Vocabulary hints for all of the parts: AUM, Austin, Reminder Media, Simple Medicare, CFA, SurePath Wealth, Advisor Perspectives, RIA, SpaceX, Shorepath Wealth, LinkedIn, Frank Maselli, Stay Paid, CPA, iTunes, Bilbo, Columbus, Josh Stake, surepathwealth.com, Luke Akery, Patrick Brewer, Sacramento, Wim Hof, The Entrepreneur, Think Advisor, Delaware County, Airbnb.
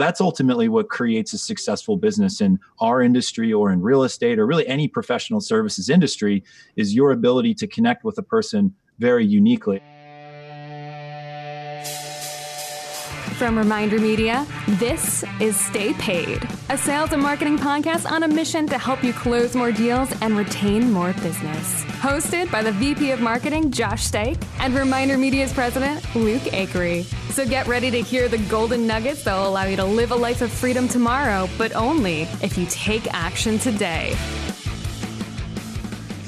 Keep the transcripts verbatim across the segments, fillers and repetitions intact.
that's ultimately what creates a successful business in our industry or in real estate or really any professional services industry is your ability to connect with a person very uniquely. From Reminder Media, this is Stay Paid, a sales and marketing podcast on a mission to help you close more deals and retain more business. Hosted by the V P of Marketing, Josh Stake, and Reminder Media's president, Luke Akery. So get ready to hear the golden nuggets that will allow you to live a life of freedom tomorrow, but only if you take action today.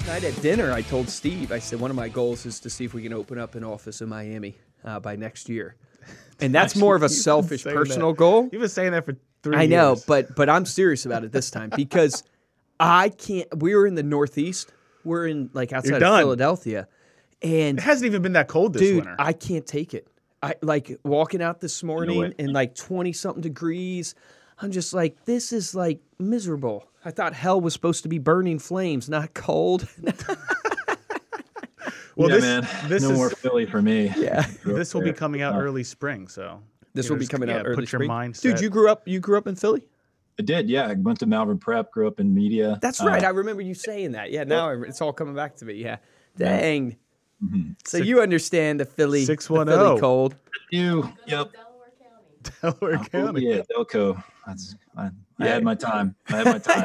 Tonight at dinner, I told Steve, I said, one of my goals is to see if we can open up an office in Miami uh, by next year. And that's more of a selfish personal goal. You've been saying that for three years. I know, but but I'm serious about it this time because I can't. We were in the Northeast. We're in like outside of Philadelphia, and it hasn't even been that cold this winter. Dude, I can't take it. I like walking out this morning in like twenty something degrees. I'm just like, this is like miserable. I thought hell was supposed to be burning flames, not cold. Well, yeah, this, man, this no is, more Philly for me. Yeah, this will be coming out early spring. So this will be coming yeah, out early put spring. Your mindset. Dude, you grew up. You grew up in Philly. I did. Yeah, I went to Malvern Prep. Grew up in media. That's uh, right. I remember you saying that. Yeah. Now it's all coming back to me. Yeah. Dang. Mm-hmm. So six, you understand the Philly six one oh Philly cold. You. Yep. Delaware County. Delaware County. Oh, yeah, Delco. That's. I, I yeah. had my time. I had my time.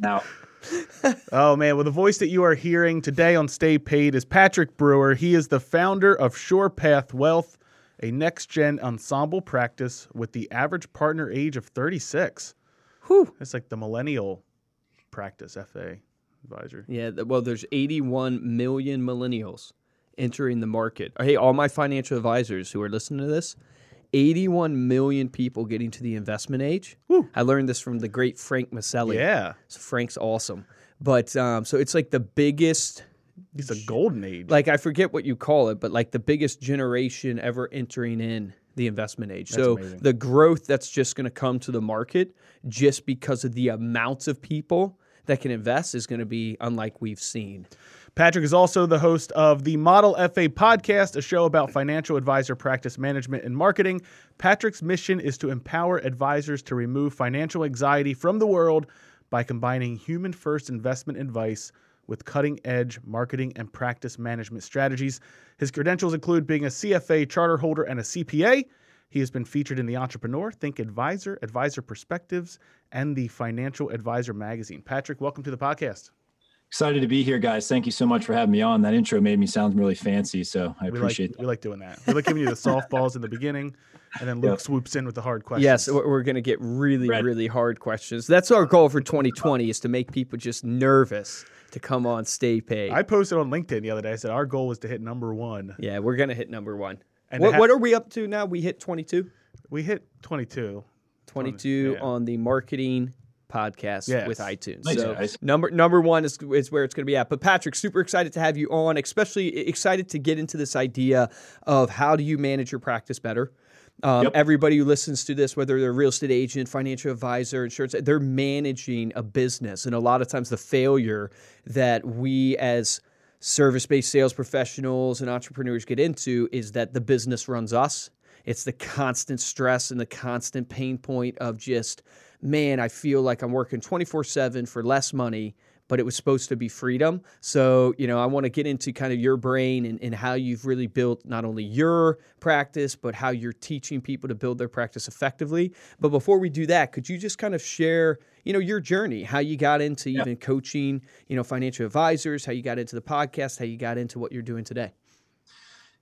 Now. Oh, man. Well, the voice that you are hearing today on Stay Paid is Patrick Brewer. He is the founder of Shorepath Wealth, a next-gen ensemble practice with the average partner age of thirty-six. Whew. That's like the millennial practice, F A advisor. Yeah. Well, there's eighty-one million millennials entering the market. Hey, all my financial advisors who are listening to this, eighty-one million people getting to the investment age. Woo. I learned this from the great Frank Maselli. Yeah. So Frank's awesome. But um, so it's like the biggest. It's a golden age. Like I forget what you call it, but like the biggest generation ever entering in the investment age. That's so amazing. The growth that's just going to come to the market just because of the amounts of people that can invest is going to be unlike we've seen. Patrick is also the host of the Model F A Podcast, a show about financial advisor practice management and marketing. Patrick's mission is to empower advisors to remove financial anxiety from the world by combining human-first investment advice with cutting-edge marketing and practice management strategies. His credentials include being a C F A charter holder and a C P A. He has been featured in The Entrepreneur, Think Advisor, Advisor Perspectives, and The Financial Advisor Magazine. Patrick, welcome to the podcast. Excited to be here, guys. Thank you so much for having me on. That intro made me sound really fancy, so I we appreciate it. Like, we like doing that. We like giving you the softballs in the beginning, and then Luke yep. swoops in with the hard questions. Yes, we're going to get really, Ready. really hard questions. That's our goal for twenty twenty is to make people just nervous to come on Stay Paid. I posted on LinkedIn the other day. I said our goal was to hit number one. Yeah, we're going to hit number one. And what, ha- what are we up to now? We hit twenty-two? We hit twenty-two. twenty-two yeah. on the marketing podcast yes. with iTunes. Nice. So nice. number number one is, is where it's going to be at. But Patrick, super excited to have you on, especially excited to get into this idea of how do you manage your practice better. Um, yep. Everybody who listens to this, whether they're a real estate agent, financial advisor, insurance, they're managing a business. And a lot of times the failure that we as service-based sales professionals and entrepreneurs get into is that the business runs us. It's the constant stress and the constant pain point of just, man, I feel like I'm working twenty-four seven for less money, but it was supposed to be freedom. So, you know, I want to get into kind of your brain and, and how you've really built not only your practice, but how you're teaching people to build their practice effectively. But before we do that, could you just kind of share, you know, your journey, how you got into yeah. even coaching, you know, financial advisors, how you got into the podcast, how you got into what you're doing today?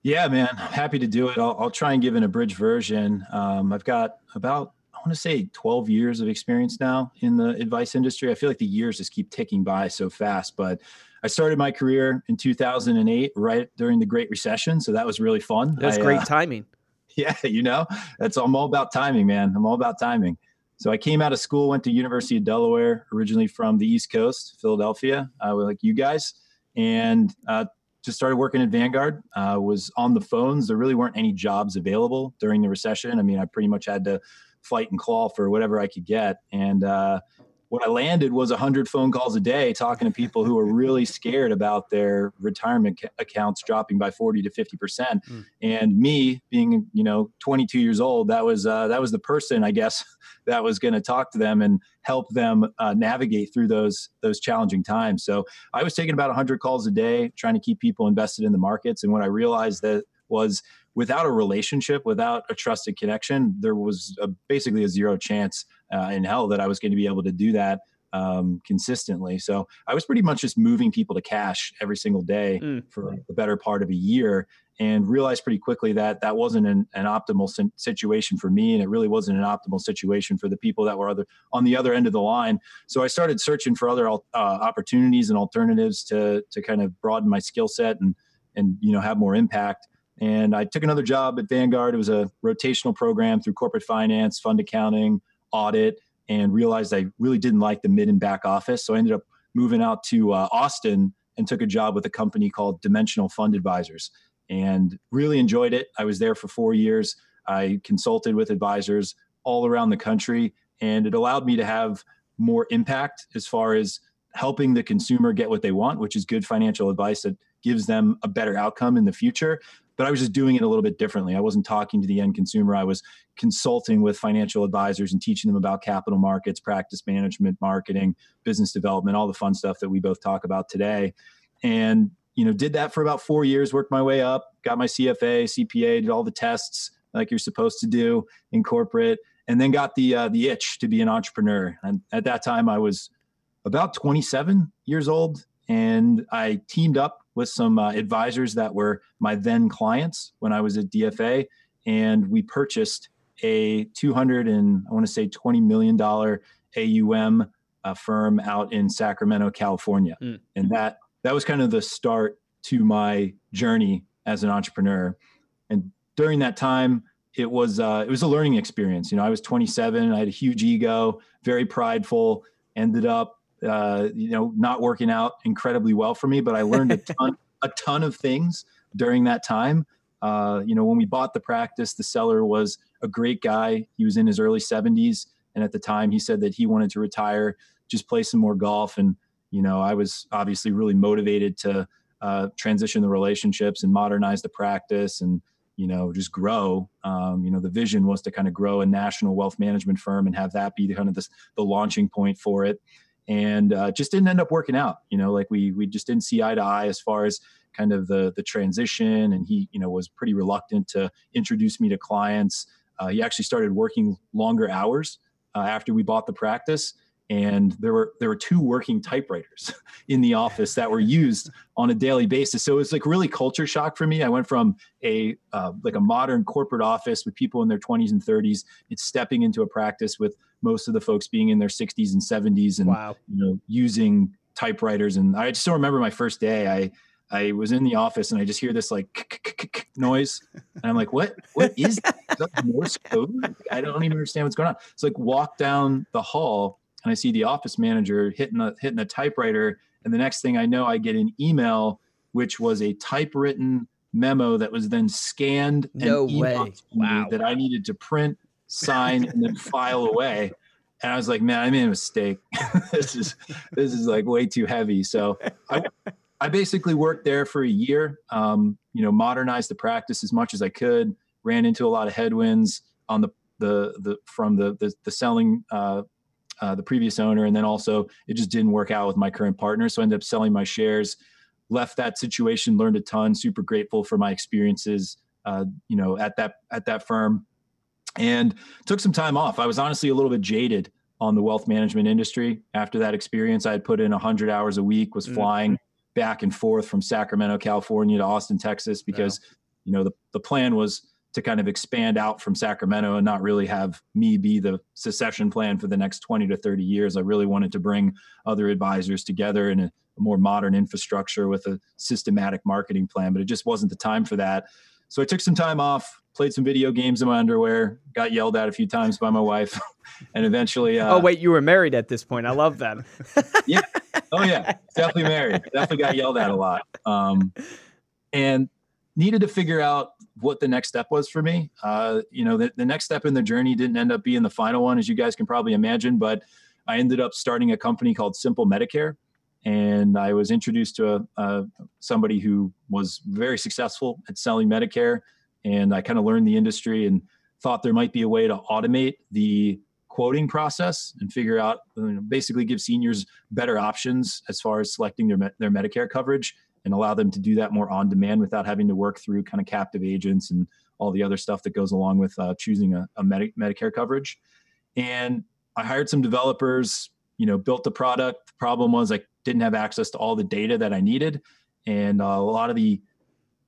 Yeah, man, happy to do it. I'll, I'll try and give an abridged version. Um, I've got about I want to say twelve years of experience now in the advice industry. I feel like the years just keep ticking by so fast, but I started my career in two thousand eight, right during the Great Recession. So that was really fun. That's great uh, timing. Yeah. You know, that's, I'm all about timing, man. I'm all about timing. So I came out of school, went to University of Delaware, originally from the East Coast, Philadelphia, uh, like you guys, and uh, just started working at Vanguard, uh, was on the phones. There really weren't any jobs available during the recession. I mean, I pretty much had to fight and claw for whatever I could get. And uh, what I landed was one hundred phone calls a day talking to people who were really scared about their retirement ca- accounts dropping by forty to fifty percent. Mm. And me being, you know, twenty-two years old, that was uh, that was the person, I guess, that was going to talk to them and help them uh, navigate through those those challenging times. So I was taking about one hundred calls a day, trying to keep people invested in the markets. And what I realized that was, without a relationship, without a trusted connection, there was a, basically a zero chance uh, in hell that I was going to be able to do that um, consistently. So I was pretty much just moving people to cash every single day mm. for the better part of a year, and realized pretty quickly that that wasn't an, an optimal sin- situation for me. And it really wasn't an optimal situation for the people that were other on the other end of the line. So I started searching for other uh, opportunities and alternatives to to kind of broaden my skill set and and you know have more impact. And I took another job at Vanguard. It was a rotational program through corporate finance, fund accounting, audit, and realized I really didn't like the mid and back office. So I ended up moving out to uh, Austin and took a job with a company called Dimensional Fund Advisors, and really enjoyed it. I was there for four years. I consulted with advisors all around the country, and it allowed me to have more impact as far as helping the consumer get what they want, which is good financial advice that gives them a better outcome in the future. But I was just doing it a little bit differently. I wasn't talking to the end consumer. I was consulting with financial advisors and teaching them about capital markets, practice management, marketing, business development, all the fun stuff that we both talk about today. And, you know, did that for about four years, worked my way up, got my C F A, C P A, did all the tests like you're supposed to do in corporate, and then got the uh, the itch to be an entrepreneur. And at that time, I was about twenty-seven years old, and I teamed up with some uh, advisors that were my then clients when I was at D F A. And we purchased a two hundred and I want to say twenty million dollars A U M uh, firm out in Sacramento, California. Mm. And that, that was kind of the start to my journey as an entrepreneur. And during that time, it was, uh, it was a learning experience. You know, I was twenty-seven, I had a huge ego, very prideful, ended up Uh, you know, not working out incredibly well for me, but I learned a ton, a ton of things during that time. Uh, you know, when we bought the practice, the seller was a great guy. He was in his early seventies. And at the time he said that he wanted to retire, just play some more golf. And, you know, I was obviously really motivated to uh, transition the relationships and modernize the practice and, you know, just grow. Um, you know, the vision was to kind of grow a national wealth management firm and have that be the kind of the, the launching point for it. And uh, just didn't end up working out, you know, like we we just didn't see eye to eye as far as kind of the the transition. And he, you know, was pretty reluctant to introduce me to clients. Uh, he actually started working longer hours uh, after we bought the practice. And there were there were two working typewriters in the office that were used on a daily basis. So it was like really culture shock for me. I went from a uh, like a modern corporate office with people in their twenties and thirties, it's stepping into a practice with most of the folks being in their sixties and seventies, and wow. you know using typewriters. And I still remember my first day. I I was in the office and I just hear this like noise, and I'm like, what? What is that? Is that Morse code? I don't even understand what's going on. It's like walk down the hall. And I see the office manager hitting a, hitting a typewriter. And the next thing I know, I get an email, which was a typewritten memo that was then scanned no and emailed way. To wow. me that I needed to print, sign, and then file away. And I was like, man, I made a mistake. this is this is like way too heavy. So I, I basically worked there for a year, um, you know, modernized the practice as much as I could, ran into a lot of headwinds on the the, the from the the, the selling uh Uh, the previous owner. And then also it just didn't work out with my current partner. So I ended up selling my shares, left that situation, learned a ton, super grateful for my experiences, uh, you know, at that, at that firm, and took some time off. I was honestly a little bit jaded on the wealth management industry. After that experience, I had put in a hundred hours a week, was mm-hmm. flying back and forth from Sacramento, California to Austin, Texas, because, wow. you know, the, the plan was to kind of expand out from Sacramento and not really have me be the succession plan for the next twenty to thirty years. I really wanted to bring other advisors together in a more modern infrastructure with a systematic marketing plan, but it just wasn't the time for that. So I took some time off, played some video games in my underwear, got yelled at a few times by my wife, and eventually... Uh, oh, wait, you were married at this point. I love that. yeah. Oh, yeah. Definitely married. Definitely got yelled at a lot. Um, and needed to figure out what the next step was for me. Uh, you know, the, the next step in the journey didn't end up being the final one, as you guys can probably imagine, but I ended up starting a company called Simple Medicare. And I was introduced to a, a, somebody who was very successful at selling Medicare. And I kind of learned the industry and thought there might be a way to automate the quoting process and figure out, you know, basically give seniors better options as far as selecting their, their Medicare coverage and allow them to do that more on demand without having to work through kind of captive agents and all the other stuff that goes along with uh, choosing a, a Medi- Medicare coverage. And I hired some developers, you know, built the product. The problem was I didn't have access to all the data that I needed. And uh, a lot of the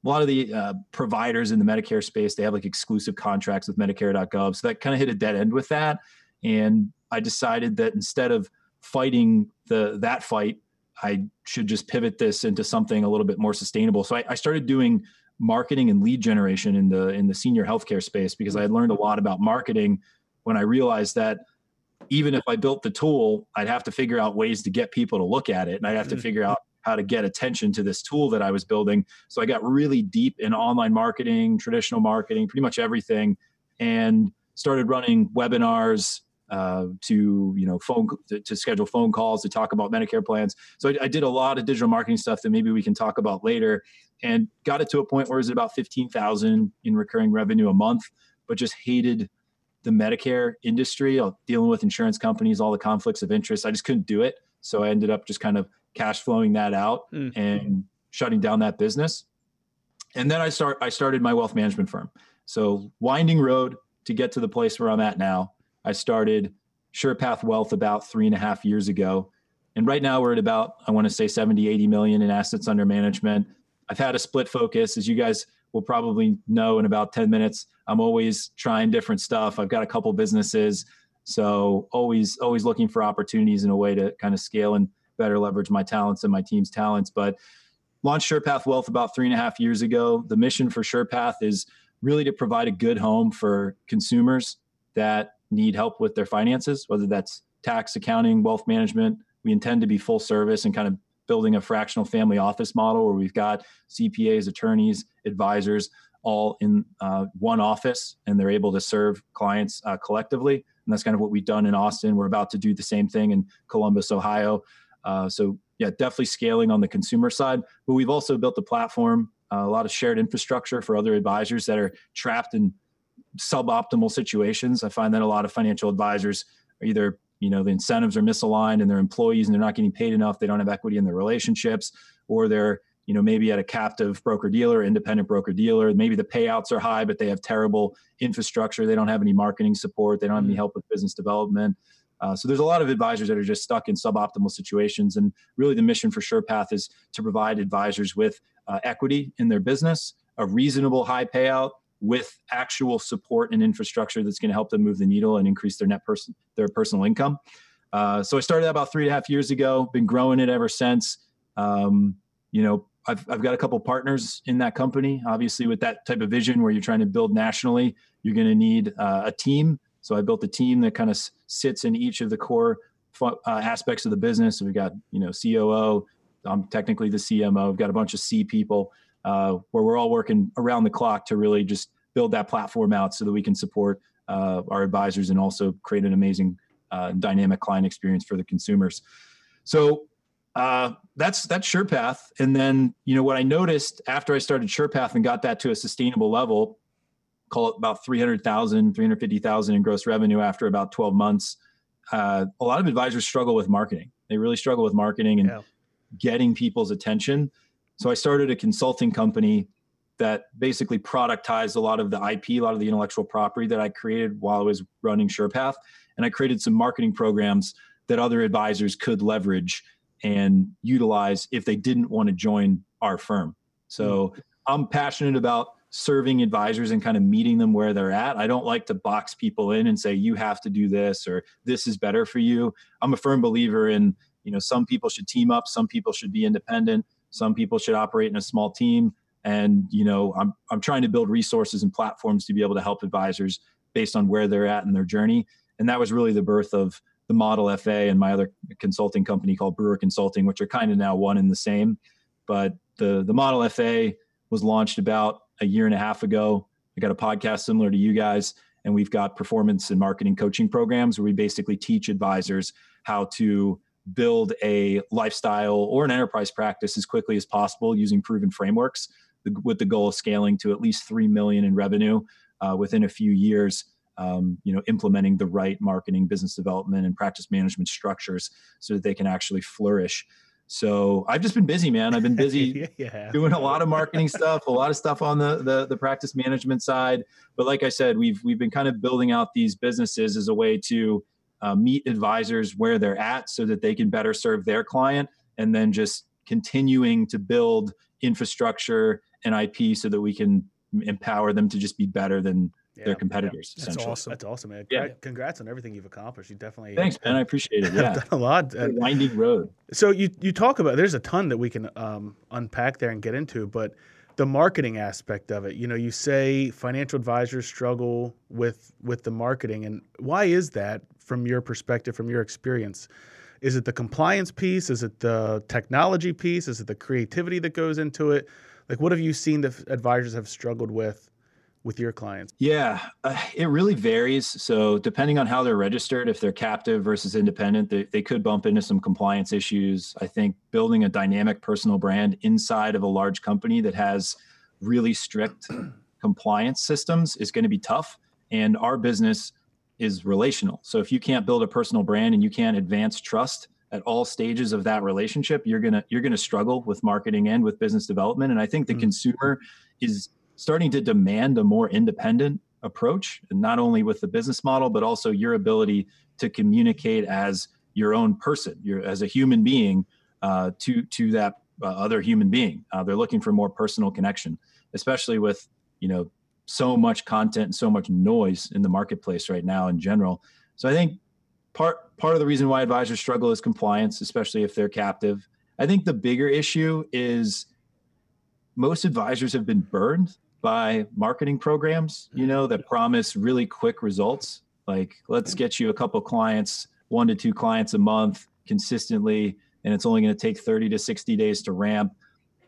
a lot of the uh, providers in the Medicare space, they have like exclusive contracts with medicare dot gov. So that kind of hit a dead end with that. And I decided that instead of fighting the that fight, I should just pivot this into something a little bit more sustainable. So I, I started doing marketing and lead generation in the in the senior healthcare space, because I had learned a lot about marketing when I realized that even if I built the tool, I'd have to figure out ways to get people to look at it. And I'd have to figure out how to get attention to this tool that I was building. So I got really deep in online marketing, traditional marketing, pretty much everything, and started running webinars uh, to, you know, phone, to, to schedule phone calls, to talk about Medicare plans. So I, I did a lot of digital marketing stuff that maybe we can talk about later, and got it to a point where it was about fifteen thousand in recurring revenue a month, but just hated the Medicare industry, dealing with insurance companies, all the conflicts of interest. I just couldn't do it. So I ended up just kind of cash flowing that out mm-hmm. and shutting down that business. And then I start, I started my wealth management firm. So winding road to get to the place where I'm at now. I started SurePath Wealth about three and a half years ago. And right now we're at about, I want to say seventy, eighty million in assets under management. I've had a split focus, as you guys will probably know in about ten minutes. I'm always trying different stuff. I've got a couple businesses, so always, always looking for opportunities in a way to kind of scale and better leverage my talents and my team's talents. But launched SurePath Wealth about three and a half years ago. The mission for SurePath is really to provide a good home for consumers that need help with their finances, whether that's tax, accounting, wealth management. We intend to be full service and kind of building a fractional family office model where we've got C P As, attorneys, advisors, all in uh, one office, and they're able to serve clients uh, collectively. And that's kind of what we've done in Austin. We're about to do the same thing in Columbus, Ohio. Uh, so yeah, definitely scaling on the consumer side, but we've also built a platform, uh, a lot of shared infrastructure for other advisors that are trapped in suboptimal situations. I find that a lot of financial advisors are either, you know, the incentives are misaligned and their employees and they're not getting paid enough. They don't have equity in their relationships, or they're, you know, maybe at a captive broker dealer, independent broker dealer. Maybe the payouts are high, but they have terrible infrastructure. They don't have any marketing support. They don't have any help with business development. Uh, so there's a lot of advisors that are just stuck in suboptimal situations. And really the mission for SurePath is to provide advisors with uh, equity in their business, a reasonable high payout with actual support and infrastructure that's going to help them move the needle and increase their net person, their personal income. Uh, so I started that about three and a half years ago, been growing it ever since. Um, you know, I've, I've got a couple partners in that company. Obviously with that type of vision where you're trying to build nationally, you're going to need uh, a team. So I built a team that kind of sits in each of the core uh, aspects of the business. So we've got, you know, C O O, I'm technically the C M O, we've got a bunch of C people uh, where we're all working around the clock to really just build that platform out so that we can support uh, our advisors and also create an amazing uh, dynamic client experience for the consumers. So uh, that's, that's SurePath. And then, you know, what I noticed after I started SurePath and got that to a sustainable level, call it about three hundred thousand, three hundred fifty thousand in gross revenue after about twelve months. Uh, a lot of advisors struggle with marketing. They really struggle with marketing and yeah. getting people's attention. So I started a consulting company that basically productized a lot of the I P, a lot of the intellectual property that I created while I was running SurePath. And I created some marketing programs that other advisors could leverage and utilize if they didn't want to join our firm. So mm-hmm. I'm passionate about serving advisors and kind of meeting them where they're at. I don't like to box people in and say, you have to do this, or this is better for you. I'm a firm believer in, you know, some people should team up. Some people should be independent. Some people should operate in a small team. And, you know, I'm, I'm trying to build resources and platforms to be able to help advisors based on where they're at in their journey. And that was really the birth of the Model F A and my other consulting company called Brewer Consulting, which are kind of now one and the same. But the, the Model F A was launched about a year and a half ago. I got a podcast similar to you guys, And we've got performance and marketing coaching programs where we basically teach advisors how to build a lifestyle or an enterprise practice as quickly as possible using proven frameworks, with the goal of scaling to at least three million dollars in revenue uh, within a few years, um, you know, implementing the right marketing, business development, and practice management structures so that they can actually flourish. So I've just been busy, man. I've been busy yeah. doing a lot of marketing stuff, a lot of stuff on the, the the practice management side. But like I said, we've we've been kind of building out these businesses as a way to uh, meet advisors where they're at so that they can better serve their client, and then just continuing to build infrastructure and I P so that we can empower them to just be better than yeah. their competitors. Yeah. That's awesome. That's awesome, man. Yeah. Congrats on everything you've accomplished. You definitely Thanks, man. I appreciate it. Yeah. Done a lot. It's a winding road. So you you talk about, there's a ton that we can um, unpack there and get into, but the marketing aspect of it, you know, you say financial advisors struggle with with the marketing, and why is that from your perspective, from your experience? Is it the compliance piece? Is it the technology piece? Is it the creativity that goes into it? Like, what have you seen that advisors have struggled with, with your clients? Yeah, uh, it really varies. So depending on how they're registered, if they're captive versus independent, they, they could bump into some compliance issues. I think building a dynamic personal brand inside of a large company that has really strict compliance systems is going to be tough. And our business is relational. So if you can't build a personal brand and you can't advance trust at all stages of that relationship, you're gonna you're gonna struggle with marketing and with business development. And I think the mm-hmm. consumer is starting to demand a more independent approach, and not only with the business model, but also your ability to communicate as your own person, your as a human being uh, to to that uh, other human being. Uh, they're looking for more personal connection, especially with you know. so much content and so much noise in the marketplace right now in general. So I think part part of the reason why advisors struggle is compliance, especially if they're captive. I think the bigger issue is most advisors have been burned by marketing programs, you know, that promise really quick results. Like, let's get you a couple clients, one to two clients a month consistently, and it's only going to take thirty to sixty days to ramp.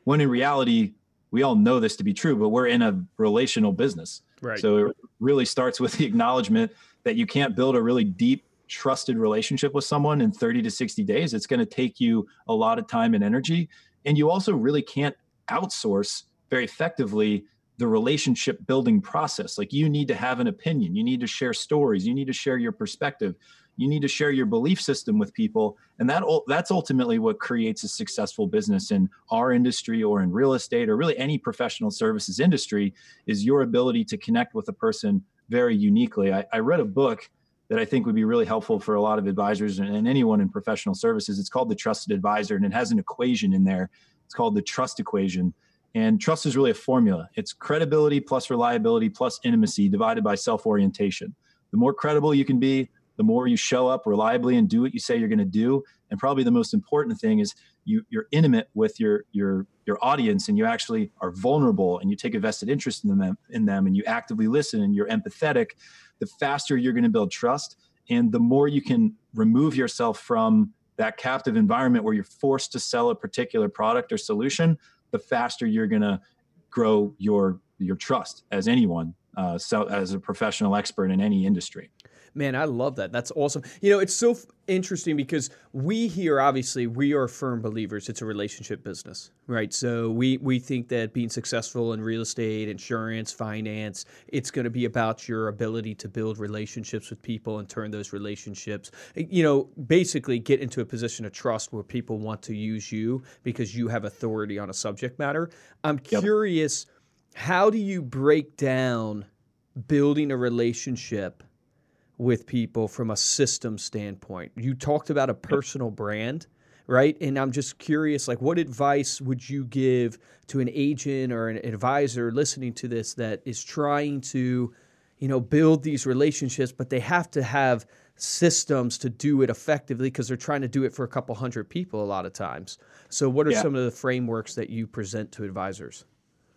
When in reality, we all know this to be true, but we're in a relational business. Right. So it really starts with the acknowledgement that you can't build a really deep, trusted relationship with someone in thirty to sixty days. It's going to take you a lot of time and energy. And you also really can't outsource very effectively the relationship building process. Like, you need to have an opinion. You need to share stories. You need to share your perspective. You need to share your belief system with people. And that that's ultimately what creates a successful business in our industry or in real estate or really any professional services industry, is your ability to connect with a person very uniquely. I, I read a book that I think would be really helpful for a lot of advisors and, and anyone in professional services. It's called The Trusted Advisor, and it has an equation in there. It's called the trust equation. And trust is really a formula. It's credibility plus reliability plus intimacy divided by self-orientation. The more credible you can be, the more you show up reliably and do what you say you're going to do. And probably the most important thing is you, you're intimate with your your your audience, and you actually are vulnerable, and you take a vested interest in them, in them and you actively listen, and you're empathetic. The faster you're going to build trust, and the more you can remove yourself from that captive environment where you're forced to sell a particular product or solution, the faster you're going to grow your your trust as anyone, uh, so as a professional expert in any industry. Man, I love that. That's awesome. You know, it's so f- interesting because we here, obviously, we are firm believers it's a relationship business, right? So we we think that being successful in real estate, insurance, finance, it's going to be about your ability to build relationships with people and turn those relationships, you know, basically get into a position of trust where people want to use you because you have authority on a subject matter. I'm Yep. curious, how do you break down building a relationship with people from a system standpoint? You talked about a personal brand, right? And I'm just curious, like, what advice would you give to an agent or an advisor listening to this that is trying to, you know, build these relationships, but they have to have systems to do it effectively because they're trying to do it for a couple hundred people a lot of times. So what are yeah. some of the frameworks that you present to advisors?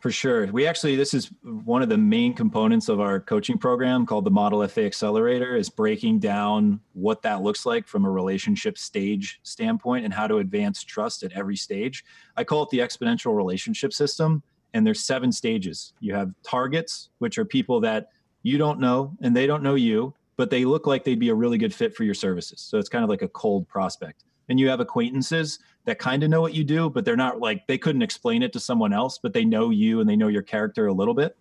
For sure. We actually, this is one of the main components of our coaching program called the Model F A Accelerator, is breaking down what that looks like from a relationship stage standpoint and how to advance trust at every stage. I call it the exponential relationship system, and there's seven stages. You have targets, which are people that you don't know, and they don't know you, but they look like they'd be a really good fit for your services. So it's kind of like a cold prospect. And you have acquaintances that kind of know what you do, but they're not like, they couldn't explain it to someone else, but they know you and they know your character a little bit.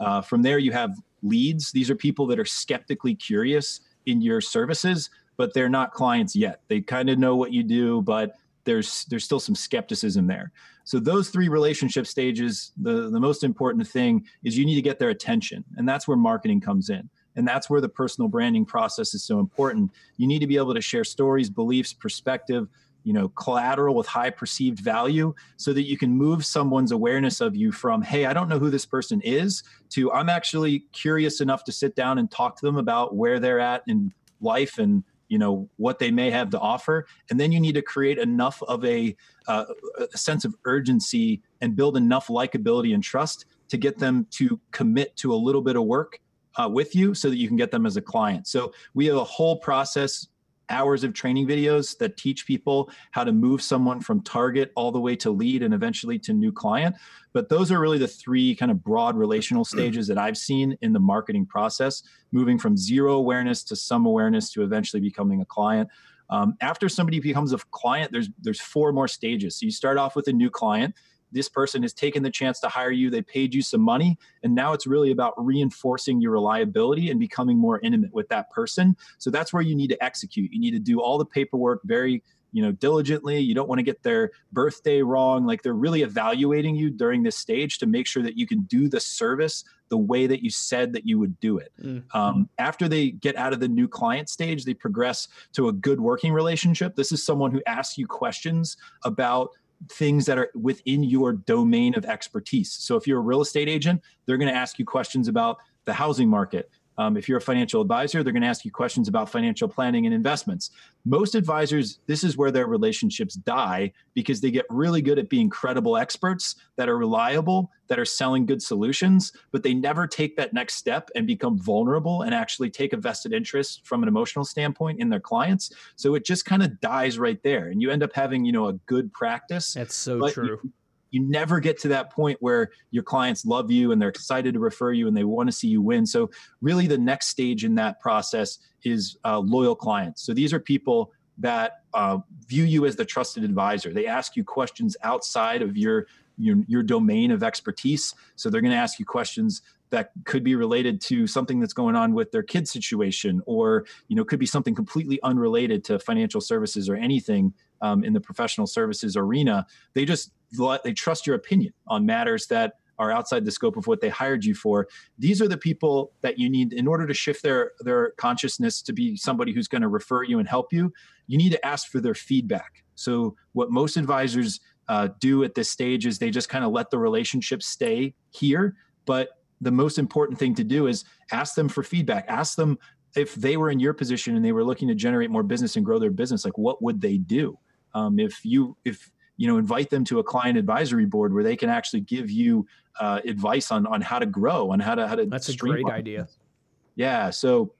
Uh, from there, you have leads. These are people that are skeptically curious in your services, but they're not clients yet. They kind of know what you do, but there's there's still some skepticism there. So those three relationship stages, the, the most important thing is you need to get their attention. And that's where marketing comes in. And that's where the personal branding process is so important. You need to be able to share stories, beliefs, perspective, you know, collateral with high perceived value so that you can move someone's awareness of you from, hey, I don't know who this person is, to I'm actually curious enough to sit down and talk to them about where they're at in life and, you know, what they may have to offer. And then you need to create enough of a, uh, a sense of urgency and build enough likability and trust to get them to commit to a little bit of work uh, with you so that you can get them as a client. So we have a whole process, hours of training videos that teach people how to move someone from target all the way to lead and eventually to new client. But those are really the three kind of broad relational stages that I've seen in the marketing process, moving from zero awareness to some awareness to eventually becoming a client. Um, after somebody becomes a client, there's there's four more stages. So you start off with a new client. This person has taken the chance to hire you. They paid you some money. And now it's really about reinforcing your reliability and becoming more intimate with that person. So that's where you need to execute. You need to do all the paperwork very, you know, diligently. You don't want to get their birthday wrong. Like, they're really evaluating you during this stage to make sure that you can do the service the way that you said that you would do it. Mm-hmm. Um, after they get out of the new client stage, they progress to a good working relationship. This is someone who asks you questions about things that are within your domain of expertise. So if you're a real estate agent, they're going to ask you questions about the housing market. Um, if you're a financial advisor, they're going to ask you questions about financial planning and investments. Most advisors, this is where their relationships die, because they get really good at being credible experts that are reliable, that are selling good solutions, but they never take that next step and become vulnerable and actually take a vested interest from an emotional standpoint in their clients. So it just kind of dies right there. And you end up having, you know, a good practice. That's so true. You, You never get to that point where your clients love you and they're excited to refer you and they want to see you win. So really the next stage in that process is uh, loyal clients. So these are people that uh, view you as the trusted advisor. They ask you questions outside of your, your, your domain of expertise. So they're going to ask you questions that could be related to something that's going on with their kid's situation, or, you know, could be something completely unrelated to financial services or anything um, in the professional services arena. They just, they trust your opinion on matters that are outside the scope of what they hired you for. These are the people that you need in order to shift their, their consciousness to be somebody who's going to refer you and help you. You need to ask for their feedback. So what most advisors uh, do at this stage is they just kind of let the relationship stay here. But the most important thing to do is ask them for feedback. Ask them, if they were in your position and they were looking to generate more business and grow their business, like, what would they do? Um, if you, if, you know, invite them to a client advisory board where they can actually give you uh, advice on, on how to grow, on how to, how to. That's a great idea. Yeah. So,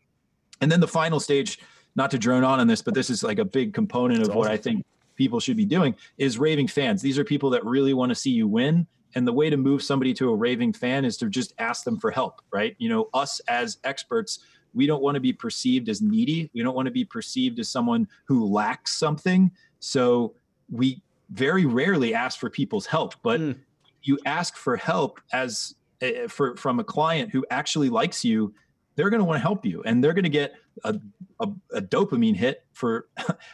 and then the final stage, not to drone on on this, but this is like a big component of what I think people should be doing, is raving fans. These are people that really want to see you win. And the way to move somebody to a raving fan is to just ask them for help, right? You know, us as experts, we don't want to be perceived as needy. We don't want to be perceived as someone who lacks something. So we very rarely ask for people's help, but mm. you ask for help as uh, for, from a client who actually likes you. They're going to want to help you, and they're going to get a, a, a dopamine hit for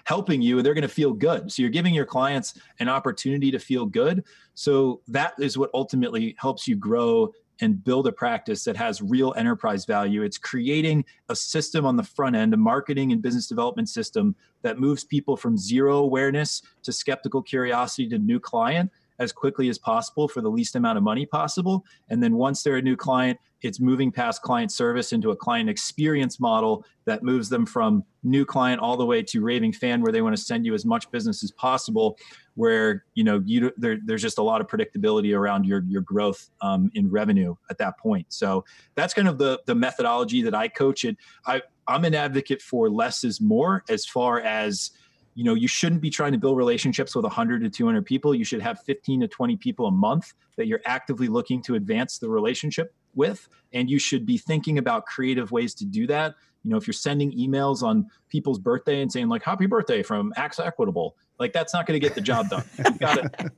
helping you, and they're going to feel good. So you're giving your clients an opportunity to feel good. So that is what ultimately helps you grow and build a practice that has real enterprise value. It's creating a system on the front end, a marketing and business development system that moves people from zero awareness to skeptical curiosity to new client as quickly as possible for the least amount of money possible. And then once they're a new client, it's moving past client service into a client experience model that moves them from new client all the way to raving fan, where they want to send you as much business as possible, where, you know, you there, there's just a lot of predictability around your, your growth um, in revenue at that point. So that's kind of the, the methodology that I coach it. I, I'm an advocate for less is more, as far as, you know, you shouldn't be trying to build relationships with one hundred to two hundred people. You should have fifteen to twenty people a month that you're actively looking to advance the relationship with, and you should be thinking about creative ways to do that. You know, if you're sending emails on people's birthday and saying like, happy birthday from Axe Equitable, like that's not going to get the job done. You gotta...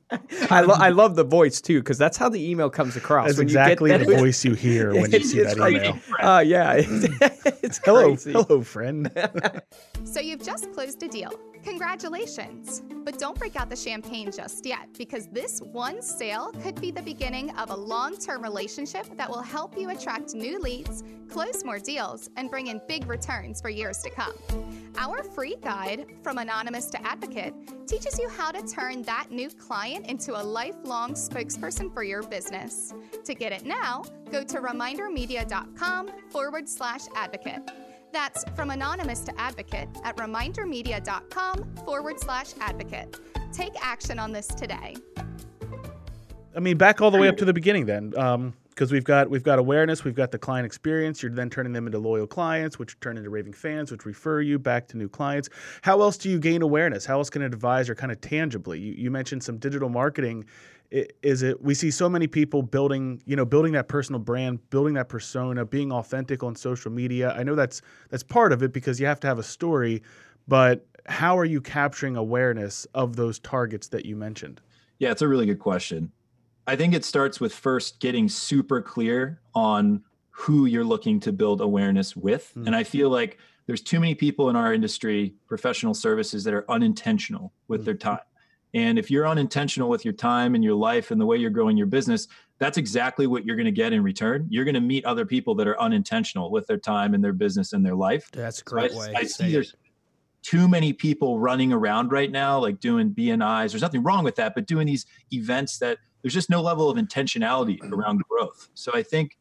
I, lo I love the voice too, because that's how the email comes across. That's when exactly you get that the voice you hear when you see that crazy email. Uh, yeah, it's hello, hello, friend. So you've just closed a deal. Congratulations. But don't break out the champagne just yet, because this one sale could be the beginning of a long-term relationship that will help you attract new leads, close more deals, and bring in big returns for years to come. Our free guide, From Anonymous to Advocate, teaches you how to turn that new client into a lifelong spokesperson for your business. To get it now, go to remindermedia.com forward slash advocate. That's From Anonymous to Advocate at remindermedia.com forward slash advocate. Take action on this today. I mean, back all the way up to the beginning then. Um... Because we've got we've got awareness, we've got the client experience. You're then turning them into loyal clients, which turn into raving fans, which refer you back to new clients. How else do you gain awareness? How else can an advisor kind of tangibly? You, you mentioned some digital marketing. Is it we see so many people building, you know, building that personal brand, building that persona, being authentic on social media. I know that's that's part of it because you have to have a story, but how are you capturing awareness of those targets that you mentioned? Yeah, it's a really good question. I think it starts with first getting super clear on who you're looking to build awareness with. Mm-hmm. And I feel like there's too many people in our industry, professional services, that are unintentional with mm-hmm. their time. And if you're unintentional with your time and your life and the way you're growing your business, that's exactly what you're going to get in return. You're going to meet other people that are unintentional with their time and their business and their life. That's a great so I, way I to see say there's it. Too many people running around right now, like doing B N Is. There's nothing wrong with that, but doing these events that there's just no level of intentionality around growth. So I think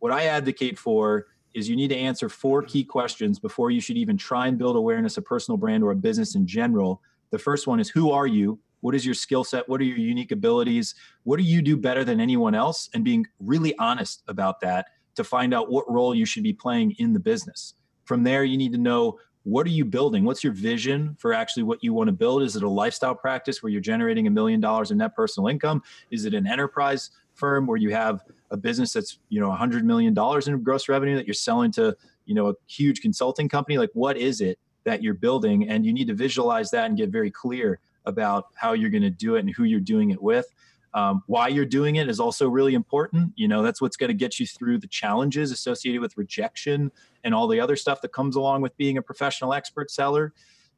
what I advocate for is you need to answer four key questions before you should even try and build awareness of personal brand or a business in general. The first one is, who are you? What is your skill set? What are your unique abilities? What do you do better than anyone else? And being really honest about that to find out what role you should be playing in the business. From there, you need to know, what are you building? What's your vision for actually what you want to build? Is it a lifestyle practice where you're generating a million dollars in net personal income? Is it an enterprise firm where you have a business that's, you know, one hundred million dollars in gross revenue that you're selling to, you know, a huge consulting company? Like, what is it that you're building? And you need to visualize that and get very clear about how you're going to do it and who you're doing it with. Um, why you're doing it is also really important. You know, that's what's going to get you through the challenges associated with rejection and all the other stuff that comes along with being a professional expert seller.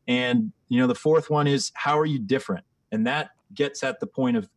And, you know, the fourth one is, how are you different? And that gets at the point of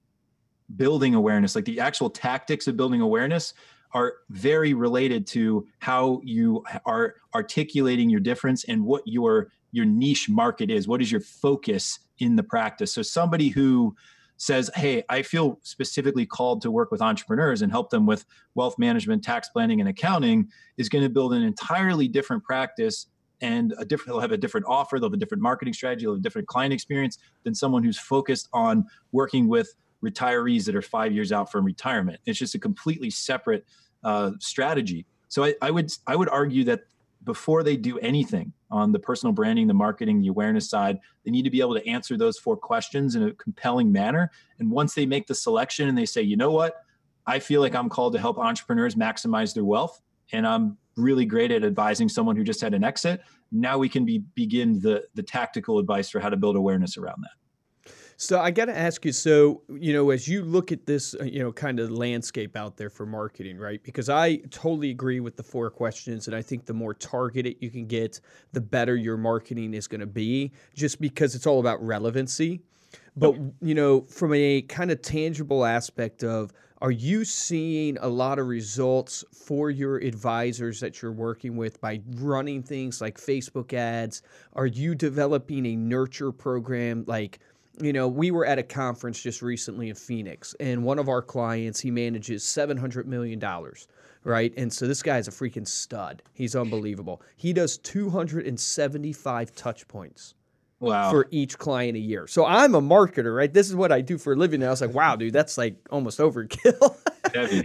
building awareness. Like, the actual tactics of building awareness are very related to how you are articulating your difference and what your, your niche market is. What is your focus in the practice? So somebody who says, hey, I feel specifically called to work with entrepreneurs and help them with wealth management, tax planning, and accounting, is going to build an entirely different practice and a different, they'll have a different offer, they'll have a different marketing strategy, they'll have a different client experience than someone who's focused on working with retirees that are five years out from retirement. It's just a completely separate uh, strategy. So I, I would I would argue that before they do anything on the personal branding, the marketing, the awareness side, they need to be able to answer those four questions in a compelling manner. And once they make the selection and they say, you know what, I feel like I'm called to help entrepreneurs maximize their wealth, and I'm really great at advising someone who just had an exit. Now we can be, begin the, the tactical advice for how to build awareness around that. So I got to ask you, so, you know, as you look at this, you know, kind of landscape out there for marketing, right? Because I totally agree with the four questions, and I think the more targeted you can get, the better your marketing is going to be, just because it's all about relevancy. But, you know, from a kind of tangible aspect of, are you seeing a lot of results for your advisors that you're working with by running things like Facebook ads? Are you developing a nurture program? Like, you know, we were at a conference just recently in Phoenix, and one of our clients, he manages seven hundred million dollars, right? And so this guy's a freaking stud. He's unbelievable. He does two hundred seventy-five touch points. Wow. For each client a year. So I'm a marketer, right? This is what I do for a living. And I was like, wow, dude, that's like almost overkill.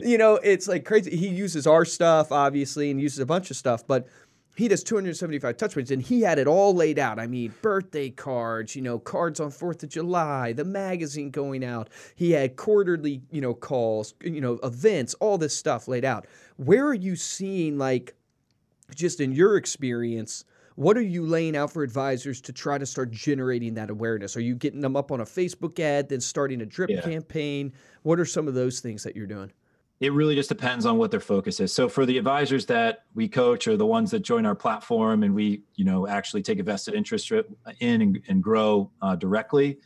You know, it's like crazy. He uses our stuff, obviously, and uses a bunch of stuff, but He does two hundred seventy-five touch points, and he had it all laid out. I mean, birthday cards, you know, cards on fourth of July, the magazine going out. He had quarterly, you know, calls, you know, events, all this stuff laid out. Where are you seeing, like, just in your experience, what are you laying out for advisors to try to start generating that awareness? Are you getting them up on a Facebook ad, then starting a drip yeah. campaign? What are some of those things that you're doing? It really just depends on what their focus is. So for the advisors that we coach or the ones that join our platform and we, you know, actually take a vested interest in and, and grow uh, directly,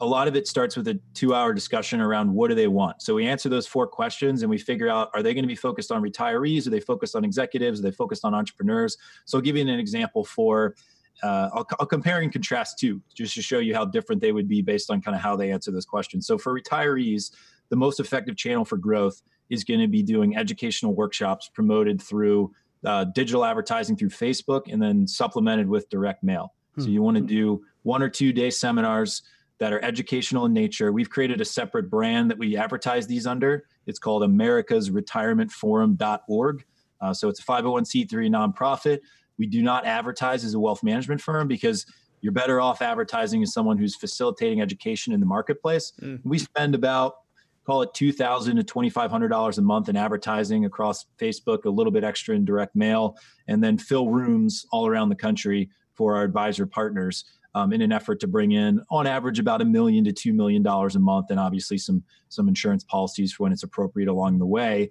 a lot of it starts with a two-hour discussion around what do they want. So we answer those four questions and we figure out, are they going to be focused on retirees? Are they focused on executives? Are they focused on entrepreneurs? So I'll give you an example for, uh, I'll, I'll compare and contrast two, just to show you how different they would be based on kind of how they answer those questions. So for retirees, the most effective channel for growth is going to be doing educational workshops promoted through uh, digital advertising through Facebook and then supplemented with direct mail. Hmm. So you want to do one or two day seminars that are educational in nature. We've created a separate brand that we advertise these under. It's called Americas Retirement Forum dot org. Uh, so it's a five oh one c three nonprofit. We do not advertise as a wealth management firm because you're better off advertising as someone who's facilitating education in the marketplace. Hmm. We spend about call it two thousand to twenty-five hundred dollars a month in advertising across Facebook, a little bit extra in direct mail, and then fill rooms all around the country for our advisor partners um, in an effort to bring in, on average, about a million to two million dollars a month, and obviously some, some insurance policies for when it's appropriate along the way.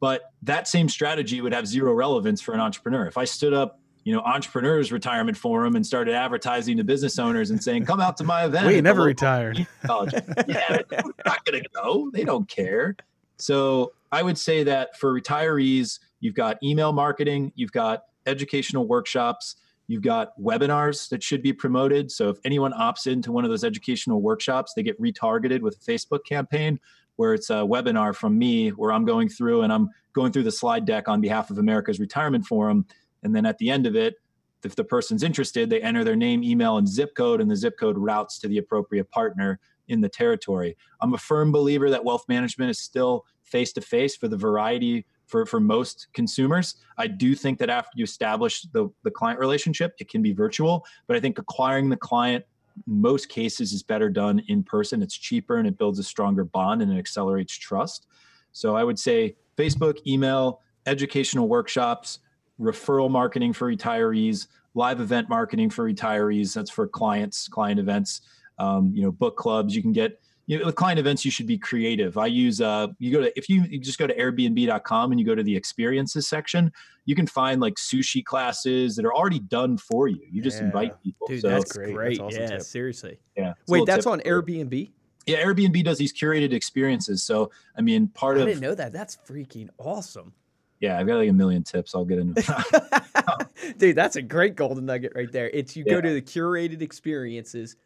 But that same strategy would have zero relevance for an entrepreneur. If I stood up, you know, Entrepreneurs Retirement Forum and started advertising to business owners and saying, come out to my event. We never retired. College. Yeah, they're not going to go. They don't care. So I would say that for retirees, you've got email marketing, you've got educational workshops, you've got webinars that should be promoted. So if anyone opts into one of those educational workshops, they get retargeted with a Facebook campaign where it's a webinar from me where I'm going through and I'm going through the slide deck on behalf of America's Retirement Forum. And then at the end of it, if the person's interested, they enter their name, email, and zip code, and the zip code routes to the appropriate partner in the territory. I'm a firm believer that wealth management is still face-to-face for the variety for, for most consumers. I do think that after you establish the, the client relationship, it can be virtual, but I think acquiring the client in most cases is better done in person. It's cheaper and it builds a stronger bond and it accelerates trust. So I would say Facebook, email, educational workshops, referral marketing for retirees, live event marketing for retirees. That's for clients, client events, um, you know, book clubs. You can get, you know, with client events, you should be creative. I use, uh, you go to, if you, you just go to airbnb dot com and you go to the experiences section, you can find like sushi classes that are already done for you. You just yeah. invite people. Dude, so that's great. great. That's awesome yeah, tip. seriously. Yeah. Wait, that's on Airbnb? Yeah. Airbnb does these curated experiences. So, I mean, part I of. I didn't know that. That's freaking awesome. Yeah, I've got like a million tips. I'll get into that. Dude, that's a great golden nugget right there. It's you yeah. go to the curated experiences,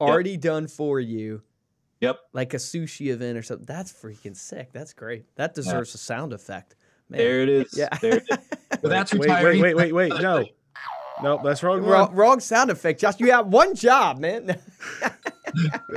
already yep. done for you. Yep. Like a sushi event or something. That's freaking sick. That's great. That deserves yeah. a sound effect. Man. There it is. Yeah. There it is. But that's wait, wait, wait, wait, wait. No. No, that's wrong. Wrong, wrong sound effect, Josh. You have one job, man.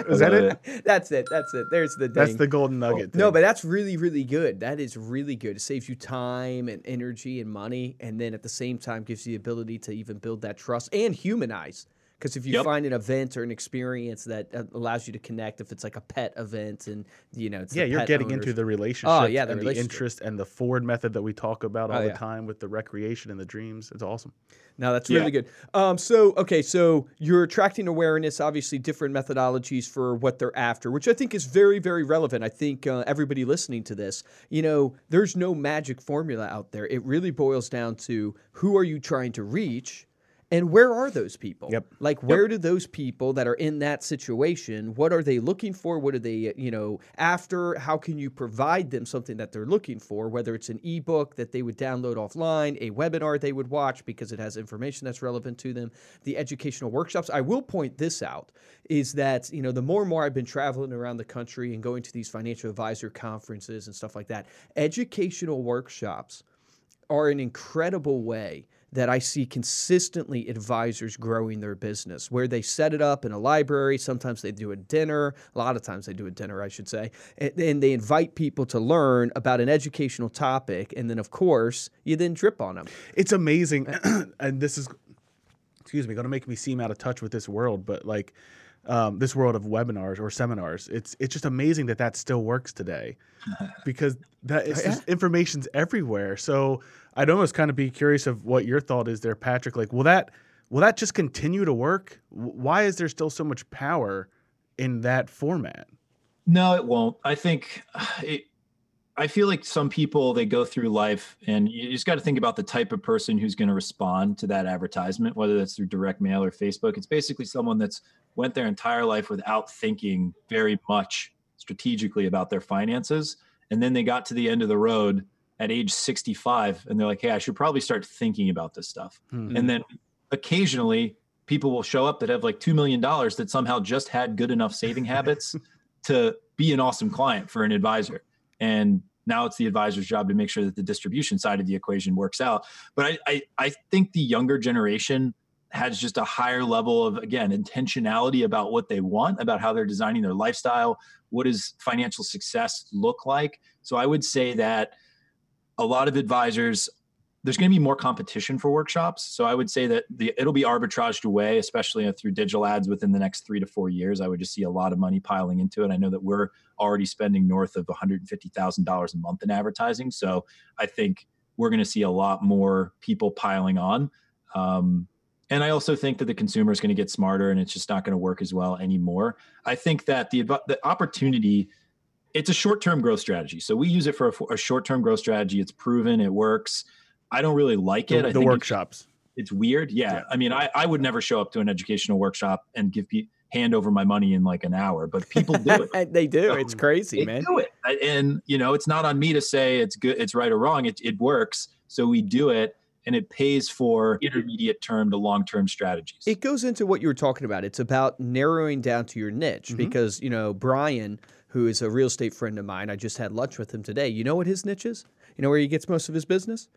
Is that it? it? That's it. That's it. There's the dang. That's the golden nugget. Oh, no, but that's really, really good. That is really good. It saves you time and energy and money, and then at the same time gives you the ability to even build that trust and humanize. Because if you yep. find an event or an experience that allows you to connect, if it's like a pet event and, you know, it's yeah, you're getting owners. into the relationship oh, yeah, the and relationship. the interest and the Ford method that we talk about all oh, the yeah. time with the recreation and the dreams. It's awesome. No, that's really yeah. good. Um, so, okay, so you're attracting awareness, obviously different methodologies for what they're after, which I think is very, very relevant. I think uh, everybody listening to this, you know, there's no magic formula out there. It really boils down to who are you trying to reach? And where are those people? Yep. Like, where yep. do those people that are in that situation, what are they looking for? What are they, you know, after? How can you provide them something that they're looking for, whether it's an ebook that they would download offline, a webinar they would watch because it has information that's relevant to them, the educational workshops. I will point this out is that, you know, the more and more I've been traveling around the country and going to these financial advisor conferences and stuff like that, educational workshops are an incredible way that I see consistently advisors growing their business, where they set it up in a library. Sometimes they do a dinner. A lot of times they do a dinner, I should say. And, and they invite people to learn about an educational topic. And then, of course, you then drip on them. It's amazing. And this is, excuse me, going to make me seem out of touch with this world. But like um, this world of webinars or seminars, it's it's just amazing that that still works today because that is, oh, yeah. just, information's everywhere. So I'd almost kind of be curious of what your thought is there, Patrick. Like, will that will that just continue to work? Why is there still so much power in that format? No, it won't. I think it, I feel like some people, they go through life and you just got to think about the type of person who's going to respond to that advertisement, whether that's through direct mail or Facebook. It's basically someone that's went their entire life without thinking very much strategically about their finances. And then they got to the end of the road at age sixty-five and they're like, hey, I should probably start thinking about this stuff. Mm-hmm. And then occasionally people will show up that have like two million dollars that somehow just had good enough saving habits to be an awesome client for an advisor. And now it's the advisor's job to make sure that the distribution side of the equation works out. But I, I, I think the younger generation has just a higher level of, again, intentionality about what they want, about how they're designing their lifestyle. What does financial success look like? So I would say that a lot of advisors, there's going to be more competition for workshops. So I would say that the, it'll be arbitraged away, especially through digital ads within the next three to four years. I would just see a lot of money piling into it. I know that we're already spending north of one hundred fifty thousand dollars a month in advertising. So I think we're going to see a lot more people piling on. Um, and I also think that the consumer is going to get smarter and it's just not going to work as well anymore. I think that the, the opportunity, it's a short-term growth strategy. So we use it for a, a short-term growth strategy. It's proven, it works. I don't really like it. The, I the think workshops. It's, it's weird. Yeah. yeah. I mean, I, I would never show up to an educational workshop and give pe- hand over my money in like an hour, but people do it. They do. So it's crazy, they man. They do it. And, you know, it's not on me to say it's good, it's right or wrong. It, it works. So we do it. And it pays for intermediate term to long-term strategies. It goes into what you were talking about. It's about narrowing down to your niche mm-hmm. because, you know, Brian, who is a real estate friend of mine, I just had lunch with him today. You know what his niche is? You know where he gets most of his business?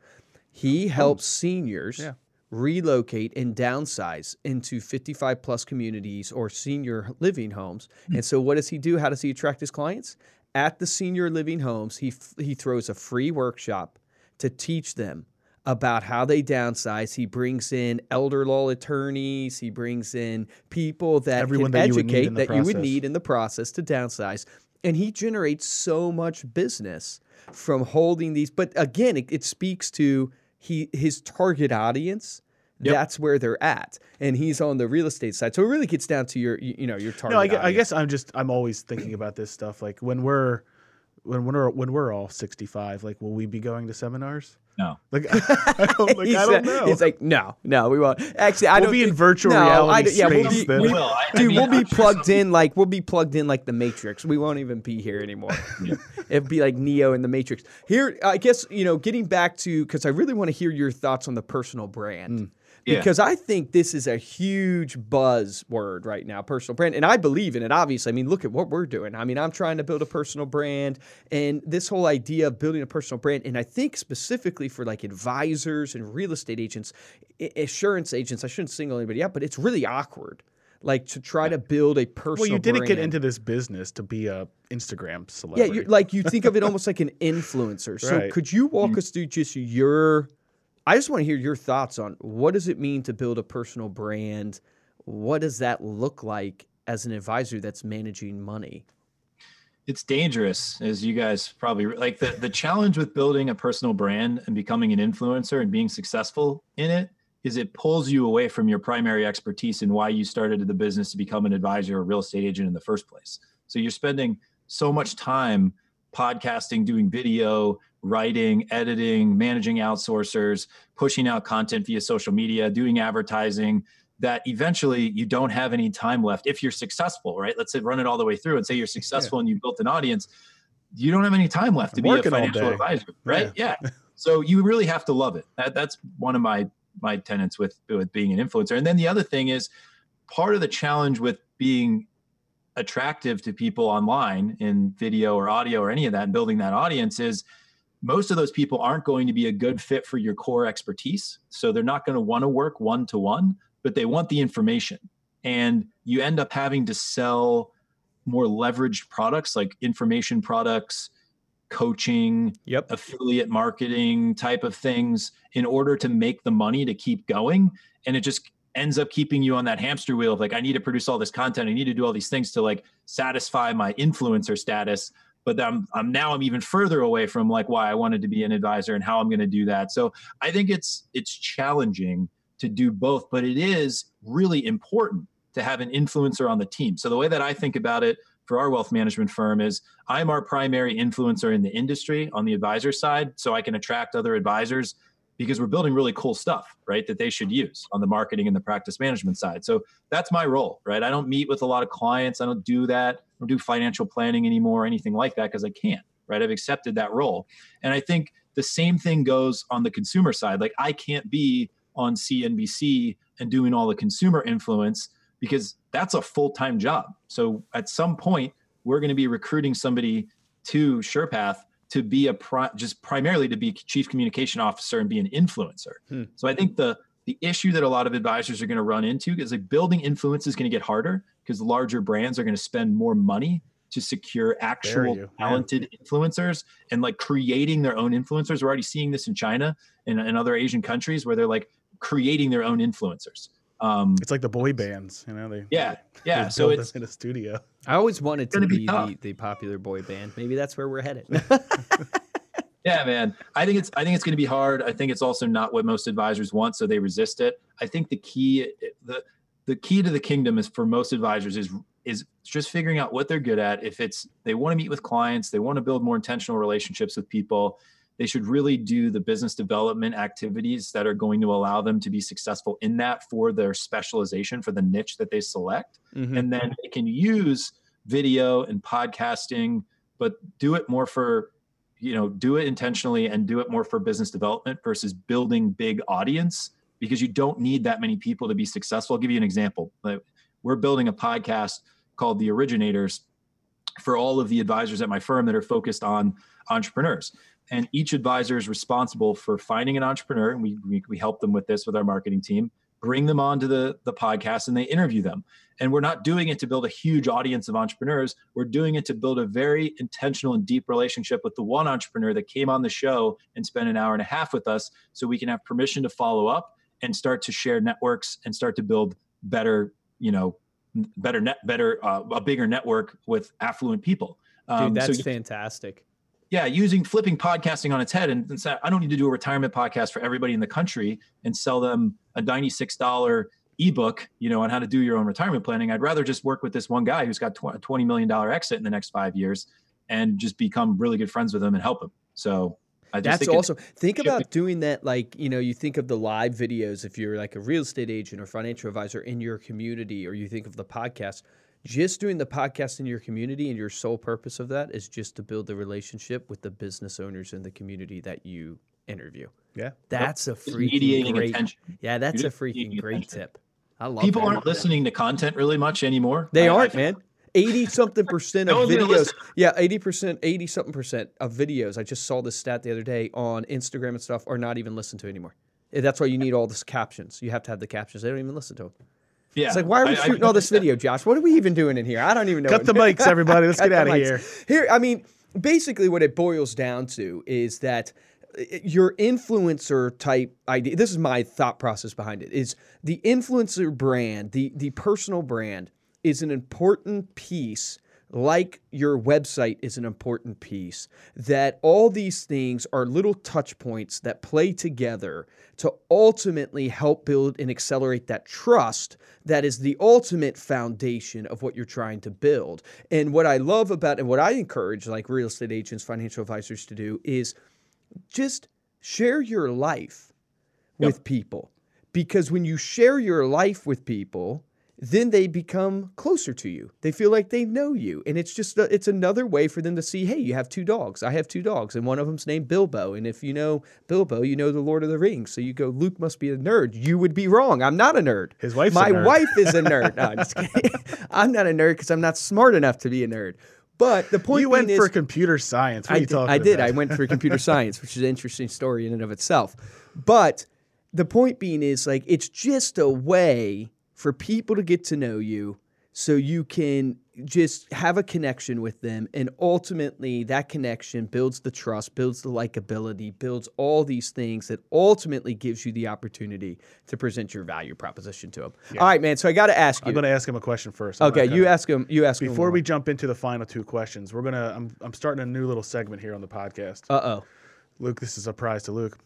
He helps seniors yeah. relocate and downsize into fifty-five plus communities or senior living homes. And so what does he do? How does he attract his clients? At the senior living homes, he he throws a free workshop to teach them about how they downsize. He brings in elder law attorneys. He brings in people that Everyone can that educate you that process. you would need in the process to downsize. And he generates so much business from holding these. But again, it, it speaks to He his target audience, yep. that's where they're at, and he's on the real estate side. So it really gets down to your, you know, your target. No, I guess, audience. I guess I'm just I'm always thinking about this stuff. Like when we're when we're when we're all sixty-five, like will we be going to seminars? No, like I, I don't, like, I don't know. It's like no, no, we won't. Actually, I we'll don't. We'll be in virtual no, reality. I, yeah, space we'll be. Then. We will. I, Dude, I mean, we'll I'm be sure plugged something. in like we'll be plugged in like the Matrix. We won't even be here anymore. Yeah. It'd be like Neo in the Matrix. Here, I guess you know. Getting back to because I really want to hear your thoughts on the personal brand. Mm. Because yeah. I think this is a huge buzzword right now, personal brand. And I believe in it, obviously. I mean, look at what we're doing. I mean, I'm trying to build a personal brand. And this whole idea of building a personal brand, and I think specifically for like advisors and real estate agents, insurance agents, I shouldn't single anybody out, but it's really awkward. Like to try to build a personal brand. Well, you didn't brand. get into this business to be a Instagram celebrity. Yeah, you're, like you think of it almost like an influencer. So right. could you walk mm-hmm. us through just your... I just want to hear your thoughts on what does it mean to build a personal brand? What does that look like as an advisor that's managing money? It's dangerous, as you guys probably like the, the challenge with building a personal brand and becoming an influencer and being successful in it is it pulls you away from your primary expertise and why you started the business to become an advisor or real estate agent in the first place. So you're spending so much time podcasting, doing video, writing, editing, managing outsourcers, pushing out content via social media, doing advertising, that eventually you don't have any time left. If you're successful, right? Let's say run it all the way through and say you're successful yeah. and you built an audience, you don't have any time left to I'm be a financial advisor, right? Yeah. yeah. So you really have to love it. That, that's one of my, my tenets with, with being an influencer. And then the other thing is part of the challenge with being attractive to people online in video or audio or any of that and building that audience is most of those people aren't going to be a good fit for your core expertise. So they're not going to want to work one-to-one, but they want the information. And you end up having to sell more leveraged products like information products, coaching, yep. affiliate marketing type of things in order to make the money to keep going. And it just ends up keeping you on that hamster wheel of like, I need to produce all this content. I need to do all these things to like satisfy my influencer status. But I'm, I'm now I'm even further away from like why I wanted to be an advisor and how I'm going to do that. So I think it's it's challenging to do both, but it is really important to have an influencer on the team. So the way that I think about it for our wealth management firm is I'm our primary influencer in the industry on the advisor side, so I can attract other advisors because we're building really cool stuff, right, that they should use on the marketing and the practice management side. So that's my role, right? I don't meet with a lot of clients. I don't do that. I don't do financial planning anymore or anything like that because I can't, right? I've accepted that role. And I think the same thing goes on the consumer side. Like I can't be on C N B C and doing all the consumer influence because that's a full-time job. So at some point, we're going to be recruiting somebody to SurePath to be a pri- just primarily to be chief communication officer and be an influencer. Hmm. So I think the the issue that a lot of advisors are going to run into is like building influence is going to get harder because larger brands are going to spend more money to secure actual you, talented man. influencers and like creating their own influencers. We're already seeing this in China and, and other Asian countries where they're like creating their own influencers. Um, it's like the boy bands, you know, they, yeah, yeah. They so it's in a studio. I always wanted to be, be the, the popular boy band. Maybe that's where we're headed. Yeah, man. I think it's, I think it's going to be hard. I think it's also not what most advisors want. So they resist it. I think the key, the, the key to the kingdom is for most advisors is, is just figuring out what they're good at. If it's, they want to meet with clients, they want to build more intentional relationships with people. They should really do the business development activities that are going to allow them to be successful in that for their specialization, for the niche that they select. Mm-hmm. And then they can use video and podcasting, but do it more for, you know, do it intentionally and do it more for business development versus building big audience because you don't need that many people to be successful. I'll give you an example. Like we're building a podcast called The Originators for all of the advisors at my firm that are focused on entrepreneurs. And each advisor is responsible for finding an entrepreneur. And we, we, we help them with this with our marketing team, bring them onto the, the podcast and they interview them. And we're not doing it to build a huge audience of entrepreneurs. We're doing it to build a very intentional and deep relationship with the one entrepreneur that came on the show and spent an hour and a half with us so we can have permission to follow up and start to share networks and start to build better, you know, better net, better, uh, a bigger network with affluent people. Um, Dude, that's so- fantastic. Yeah, using flipping podcasting on its head. And, and so I don't need to do a retirement podcast for everybody in the country and sell them a ninety-six dollars ebook, you know, on how to do your own retirement planning. I'd rather just work with this one guy who's got a twenty million dollars exit in the next five years and just become really good friends with him and help him. So I just That's think awesome. Think about doing that. Like, you know, you think of the live videos, if you're like a real estate agent or financial advisor in your community, or you think of the podcast. Just doing the podcast in your community, and your sole purpose of that is just to build the relationship with the business owners in the community that you interview. Yeah. That's yep. a freaking great attention. Yeah, that's a freaking great attention. tip. I love People that. aren't listening to content really much anymore. They I, aren't, I, man. eighty something percent of videos. Yeah, eighty percent, eighty something percent of videos. I just saw this stat the other day on Instagram and stuff are not even listened to anymore. That's why you need all these captions. You have to have the captions. They don't even listen to them. Yeah. It's like, why are we I, shooting I, I, all this video, Josh? What are we even doing in here? I don't even know. Cut the mics, everybody. Let's get out of here. Here, I mean, basically what it boils down to is that your influencer type idea, this is my thought process behind it, is the influencer brand, the, the personal brand is an important piece, like your website is an important piece, that all these things are little touch points that play together to ultimately help build and accelerate that trust that is the ultimate foundation of what you're trying to build. And what I love about, and what I encourage like real estate agents, financial advisors to do is just share your life Yep. with people. Because when you share your life with people, then they become closer to you. They feel like they know you. And it's just, it's another way for them to see, hey, you have two dogs. I have two dogs. And one of them's named Bilbo. And if you know Bilbo, you know the Lord of the Rings. So you go, Luke must be a nerd. You would be wrong. I'm not a nerd. His wife's My a nerd. My wife is a nerd. No, I'm just kidding. I'm not a nerd because I'm not smart enough to be a nerd. But the point you went is, for computer science. What I, are you talking I did. About? I went for computer science, which is an interesting story in and of itself. But the point being is, like, it's just a way for people to get to know you, so you can just have a connection with them, and ultimately that connection builds the trust, builds the likability, builds all these things that ultimately gives you the opportunity to present your value proposition to them. Yeah. All right, man, so I got to ask you. I'm going to ask him a question first. I'm okay, gonna, you ask him. You ask him. Before we jump into the final two questions, we're going to I'm I'm starting a new little segment here on the podcast. Uh-oh. Luke, this is a prize to Luke.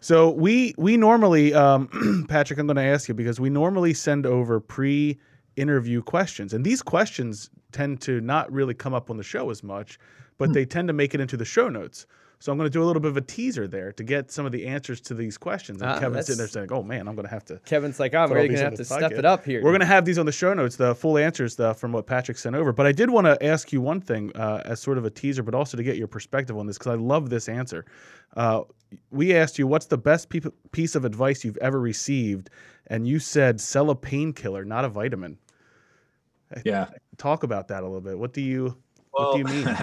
So we we normally um, Patrick, I'm going to ask you, because we normally send over pre interview questions. And these questions tend to not really come up on the show as much, but they tend to make it into the show notes. So I'm going to do a little bit of a teaser there to get some of the answers to these questions. And uh, Kevin's sitting there saying, oh, man, I'm going to have to. Kevin's like, oh, I'm really going to have to step it up here. We're going to have these on the show notes, the full answers the, from what Patrick sent over. But I did want to ask you one thing uh, as sort of a teaser, but also to get your perspective on this, because I love this answer. Uh, we asked you, what's the best pe- piece of advice you've ever received? And you said, sell a painkiller, not a vitamin. Yeah. Talk about that a little bit. What do you, well, what do you mean?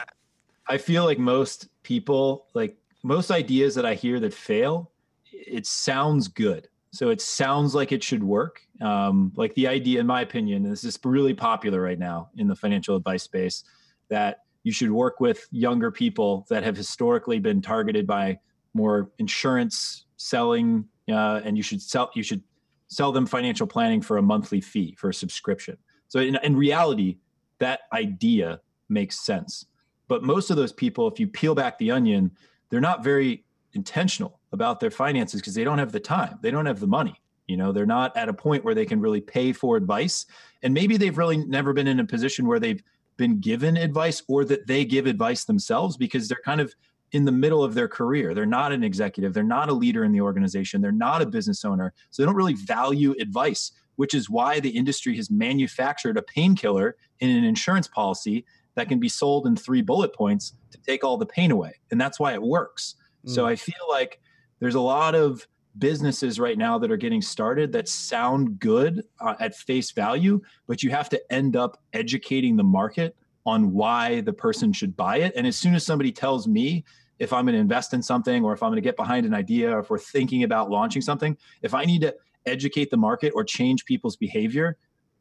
I feel like most people, like most ideas that I hear that fail, it sounds good. So it sounds like it should work. Um, like the idea, in my opinion, and this is really popular right now in the financial advice space, that you should work with younger people that have historically been targeted by more insurance selling, uh, and you should sell, you should sell them financial planning for a monthly fee, for a subscription. So in, in reality, that idea makes sense. But most of those people, if you peel back the onion, they're not very intentional about their finances because they don't have the time. They don't have the money. You know, they're not at a point where they can really pay for advice. And maybe they've really never been in a position where they've been given advice, or that they give advice themselves, because they're kind of in the middle of their career. They're not an executive. They're not a leader in the organization. They're not a business owner. So they don't really value advice, which is why the industry has manufactured a painkiller in an insurance policy that can be sold in three bullet points to take all the pain away. And that's why it works. Mm. So I feel like there's a lot of businesses right now that are getting started that sound good uh, at face value, but you have to end up educating the market on why the person should buy it. And as soon as somebody tells me if I'm gonna invest in something, or if I'm gonna get behind an idea, or if we're thinking about launching something, if I need to educate the market or change people's behavior,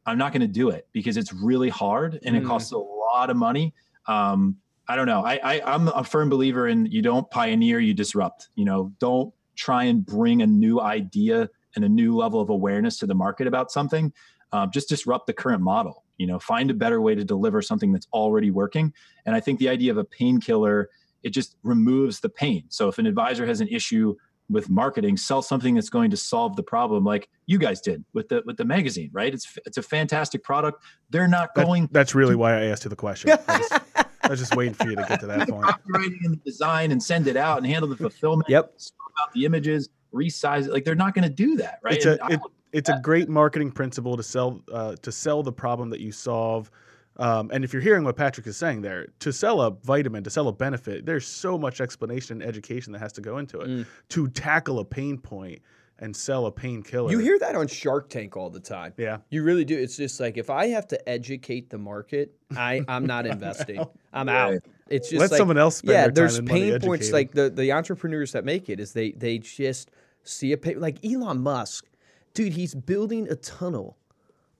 I'm not gonna do it, because it's really hard and mm. it costs a lot of money. Um, I don't know. I, I, I'm a firm believer in, you don't pioneer, you disrupt. You know, don't try and bring a new idea and a new level of awareness to the market about something. Um, just disrupt the current model. You know, find a better way to deliver something that's already working. And I think the idea of a painkiller, it just removes the pain. So if an advisor has an issue with marketing, sell something that's going to solve the problem, like you guys did with the with the magazine, right? It's it's a fantastic product. They're not going. That, that's really to, why I asked you the question. I, was, I was just waiting for you to get to that point. Copywriting and the design, and send it out, and handle the fulfillment. Yep. About the images, resize it. Like, they're not going to do that, right? It's a it, it's a great marketing principle to sell uh, to sell the problem that you solve. Um, and if you're hearing what Patrick is saying there, to sell a vitamin, to sell a benefit, there's so much explanation and education that has to go into it. Mm. To tackle a pain point and sell a painkiller. You hear that on Shark Tank all the time. Yeah. You really do. It's just like, if I have to educate the market, I, I'm not investing. Out. I'm yeah. out. It's just Let like, someone else spend yeah, their time and money educating. Yeah, there's pain points. Like the, the entrepreneurs that make it is they, they just see a pain. Like Elon Musk, dude, he's building a tunnel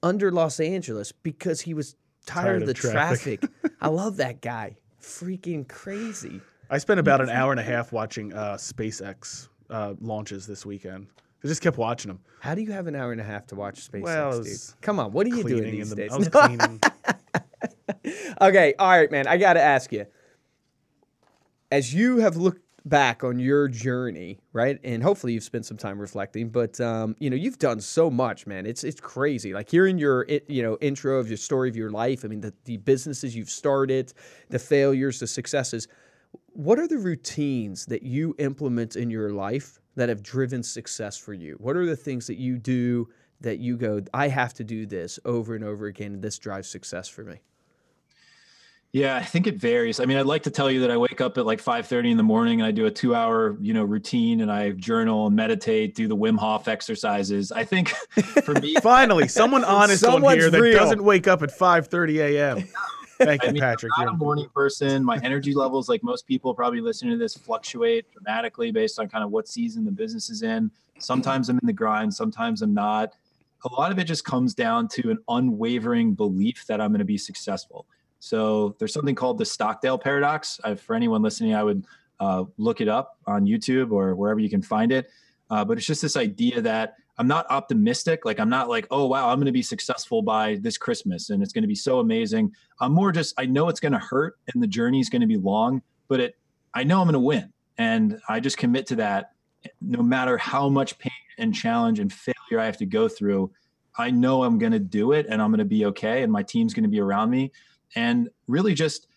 under Los Angeles because he was Tired, tired of the of traffic. traffic. I love that guy. Freaking crazy. I spent about an hour and a half watching uh, SpaceX uh, launches this weekend. I just kept watching them. How do you have an hour and a half to watch SpaceX, well, dude? Come on, what are you doing these the, days? I was cleaning. Okay, all right, man. I got to ask you. As you have looked back on your journey, right? And hopefully you've spent some time reflecting, but um, you know, you've done so much, man. It's it's crazy. Like hearing your it, you know, intro of your story of your life, I mean, the, the businesses you've started, the failures, the successes. What are the routines that you implement in your life that have driven success for you? What are the things that you do that you go, I have to do this over and over again, and this drives success for me? Yeah, I think it varies. I mean, I'd like to tell you that I wake up at like five thirty in the morning and I do a two hour, you know, routine, and I journal and meditate, do the Wim Hof exercises. I think for me, finally, someone honest on here real. That doesn't wake up at five thirty a m Thank you, I mean, Patrick. I'm not a morning person. My energy levels, like most people probably listening to this, fluctuate dramatically based on kind of what season the business is in. Sometimes I'm in the grind. Sometimes I'm not. A lot of it just comes down to an unwavering belief that I'm going to be successful. So there's something called the Stockdale Paradox. I, for anyone listening, I would uh, look it up on YouTube or wherever you can find it. Uh, but it's just this idea that I'm not optimistic. Like I'm not like, oh, wow, I'm going to be successful by this Christmas and it's going to be so amazing. I'm more just, I know it's going to hurt and the journey is going to be long, but it, I know I'm going to win. And I just commit to that no matter how much pain and challenge and failure I have to go through. I know I'm going to do it and I'm going to be okay. And my team's going to be around me. And really just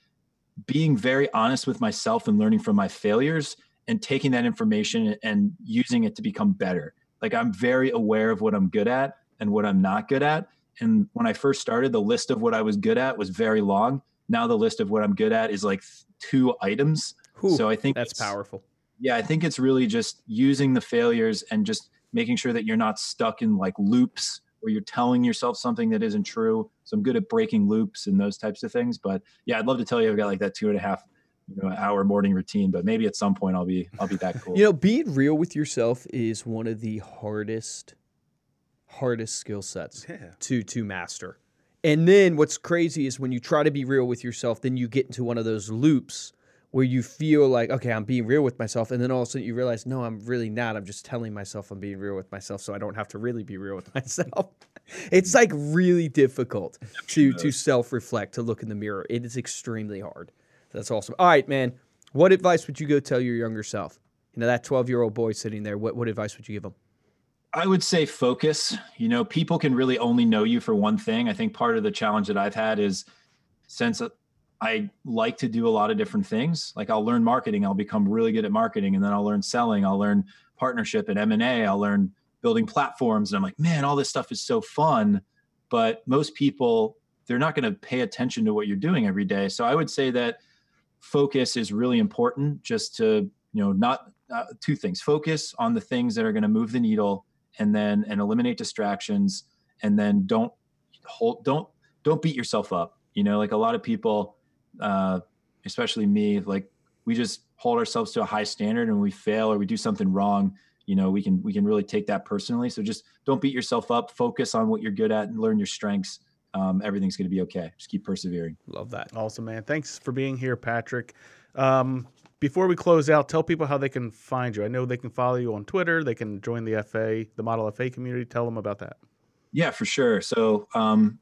being very honest with myself and learning from my failures and taking that information and using it to become better. Like I'm very aware of what I'm good at and what I'm not good at. And when I first started, the list of what I was good at was very long. Now the list of what I'm good at is like two items. Ooh, so I think that's powerful. Yeah. I think it's really just using the failures and just making sure that you're not stuck in like loops where you're telling yourself something that isn't true. So I'm good at breaking loops and those types of things. But yeah, I'd love to tell you I've got like that two and a half You know, hour morning routine, but maybe at some point I'll be I'll be that cool. You know, being real with yourself is one of the hardest, hardest skill sets yeah. to to master. And then what's crazy is when you try to be real with yourself, then you get into one of those loops where you feel like, okay, I'm being real with myself, and then all of a sudden you realize, no, I'm really not. I'm just telling myself I'm being real with myself, so I don't have to really be real with myself. It's like really difficult to to self-reflect, to look in the mirror. It is extremely hard. That's awesome. All right, man. What advice would you go tell your younger self? You know, that twelve-year-old boy sitting there, what, what advice would you give him? I would say focus. You know, people can really only know you for one thing. I think part of the challenge that I've had is since I like to do a lot of different things, like I'll learn marketing, I'll become really good at marketing, and then I'll learn selling, I'll learn partnership and M and A, I'll learn building platforms. And I'm like, man, all this stuff is so fun. But most people, they're not going to pay attention to what you're doing every day. So I would say that focus is really important, just to, you know, not uh, two things, focus on the things that are going to move the needle, and then, and eliminate distractions. And then don't hold, don't, don't beat yourself up. You know, like a lot of people, uh, especially me, like we just hold ourselves to a high standard, and when we fail or we do something wrong, you know, we can, we can really take that personally. So just don't beat yourself up, focus on what you're good at and learn your strengths. Um, everything's going to be okay. Just keep persevering. Love that. Awesome, man. Thanks for being here, Patrick. Um, before we close out, tell people how they can find you. I know they can follow you on Twitter. They can join the F A, the Model F A community. Tell them about that. Yeah, for sure. So um,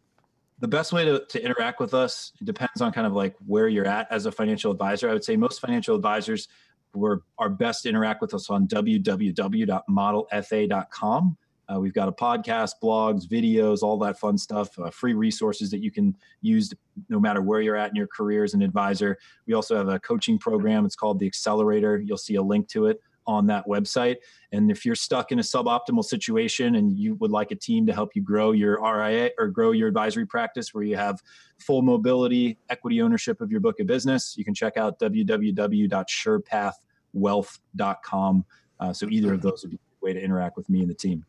the best way to, to interact with us, it depends on kind of like where you're at as a financial advisor. I would say most financial advisors were are best to interact with us on w w w dot model f a dot com. Uh, we've got a podcast, blogs, videos, all that fun stuff, uh, free resources that you can use no matter where you're at in your career as an advisor. We also have a coaching program. It's called the Accelerator. You'll see a link to it on that website. And if you're stuck in a suboptimal situation and you would like a team to help you grow your R I A or grow your advisory practice where you have full mobility, equity ownership of your book of business, you can check out w w w dot sure path wealth dot com. Uh, so either of those would be a way to interact with me and the team.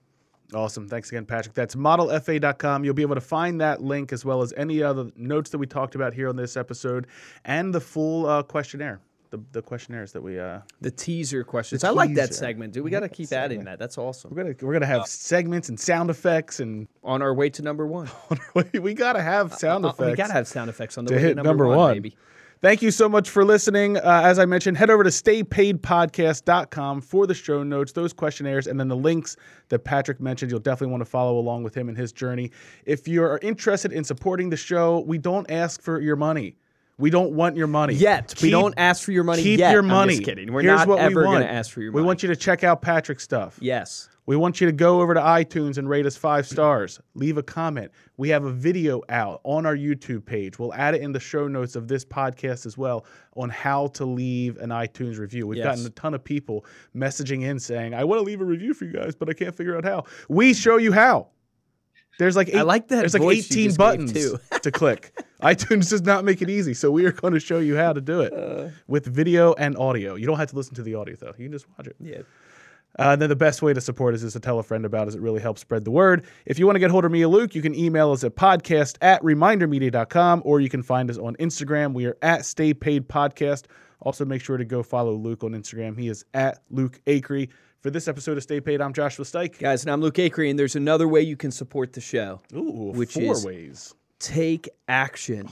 Awesome. Thanks again, Patrick. That's model f a dot com. You'll be able to find that link as well as any other notes that we talked about here on this episode and the full uh, questionnaire, the, the questionnaires that we... Uh, the teaser questions. The I teaser. like that segment, dude. We got to keep adding that. That's awesome. We're going we're gonna to have oh. segments and sound effects and... On our way to number one. on our way, we got to have sound uh, effects. We got to have sound effects on the way hit to number, number one, one, baby. Thank you so much for listening. Uh, as I mentioned, head over to stay paid podcast dot com for the show notes, those questionnaires, and then the links that Patrick mentioned. You'll definitely want to follow along with him in his journey. If you're interested in supporting the show, we don't ask for your money. We don't want your money. Yet. Keep, we don't ask for your money keep yet. Keep your money. I'm just kidding. We're Here's not what ever we going to ask for your money. We want you to check out Patrick's stuff. Yes. We want you to go over to iTunes and rate us five stars. Leave a comment. We have a video out on our YouTube page. We'll add it in the show notes of this podcast as well on how to leave an iTunes review. We've yes. gotten a ton of people messaging in saying, I want to leave a review for you guys, but I can't figure out how. We show you how. There's like eight, I like that there's like eighteen buttons to click. iTunes does not make it easy, so we are going to show you how to do it uh, with video and audio. You don't have to listen to the audio, though. You can just watch it. Yeah. Uh, and then the best way to support us is to tell a friend about us. It really helps spread the word. If you want to get hold of me or Luke, you can email us at podcast at reminder media dot com, or you can find us on Instagram. We are at Stay Paid Podcast. Also, make sure to go follow Luke on Instagram. He is at Luke Akery. For this episode of Stay Paid, I'm Joshua Stake. Guys, and I'm Luke Akery, and there's another way you can support the show. Ooh, which four is ways. Take action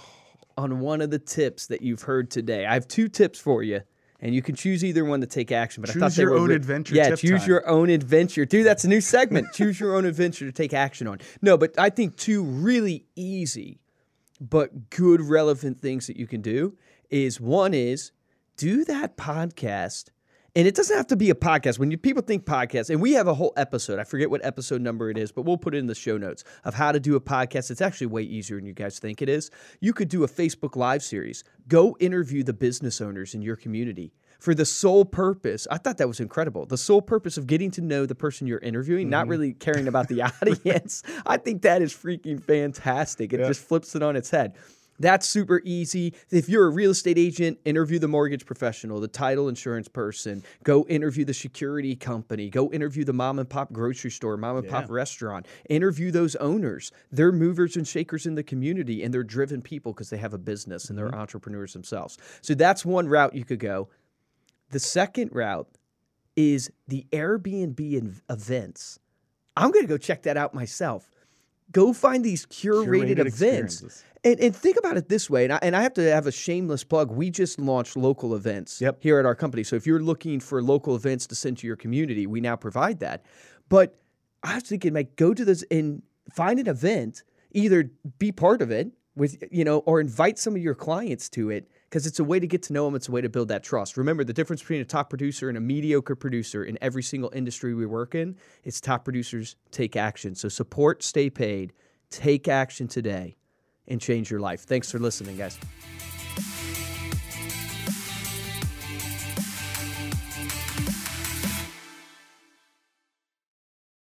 on one of the tips that you've heard today. I have two tips for you, and you can choose either one to take action. But choose I thought your they were own re- adventure. Yeah, tip choose time. Your own adventure, dude. That's a new segment. Choose your own adventure to take action on. No, but I think two really easy, but good relevant things that you can do is one is do that podcast, and it doesn't have to be a podcast. When you, people think podcast, and we have a whole episode. I forget what episode number it is, but we'll put it in the show notes of how to do a podcast. It's actually way easier than you guys think it is. You could do a Facebook Live series. Go interview the business owners in your community for the sole purpose. I thought that was incredible. The sole purpose of getting to know the person you're interviewing, mm-hmm. not really caring about the audience. I think that is freaking fantastic. It yeah. just flips it on its head. That's super easy. If you're a real estate agent, interview the mortgage professional, the title insurance person. Go interview the security company. Go interview the mom and pop grocery store, mom and yeah. pop restaurant. Interview those owners. They're movers and shakers in the community, and they're driven people because they have a business and they're mm-hmm. entrepreneurs themselves. So that's one route you could go. The second route is the Airbnb events. I'm going to go check that out myself. Go find these curated, curated events. And, and think about it this way, and I, and I have to have a shameless plug. We just launched local events yep. here at our company. So if you're looking for local events to send to your community, we now provide that. But I was thinking, like, go to this and find an event, either be part of it with, you know, or invite some of your clients to it, because it's a way to get to know them. It's a way to build that trust. Remember, the difference between a top producer and a mediocre producer in every single industry we work in is top producers take action. So support Stay Paid. Take action today and change your life. Thanks for listening, guys.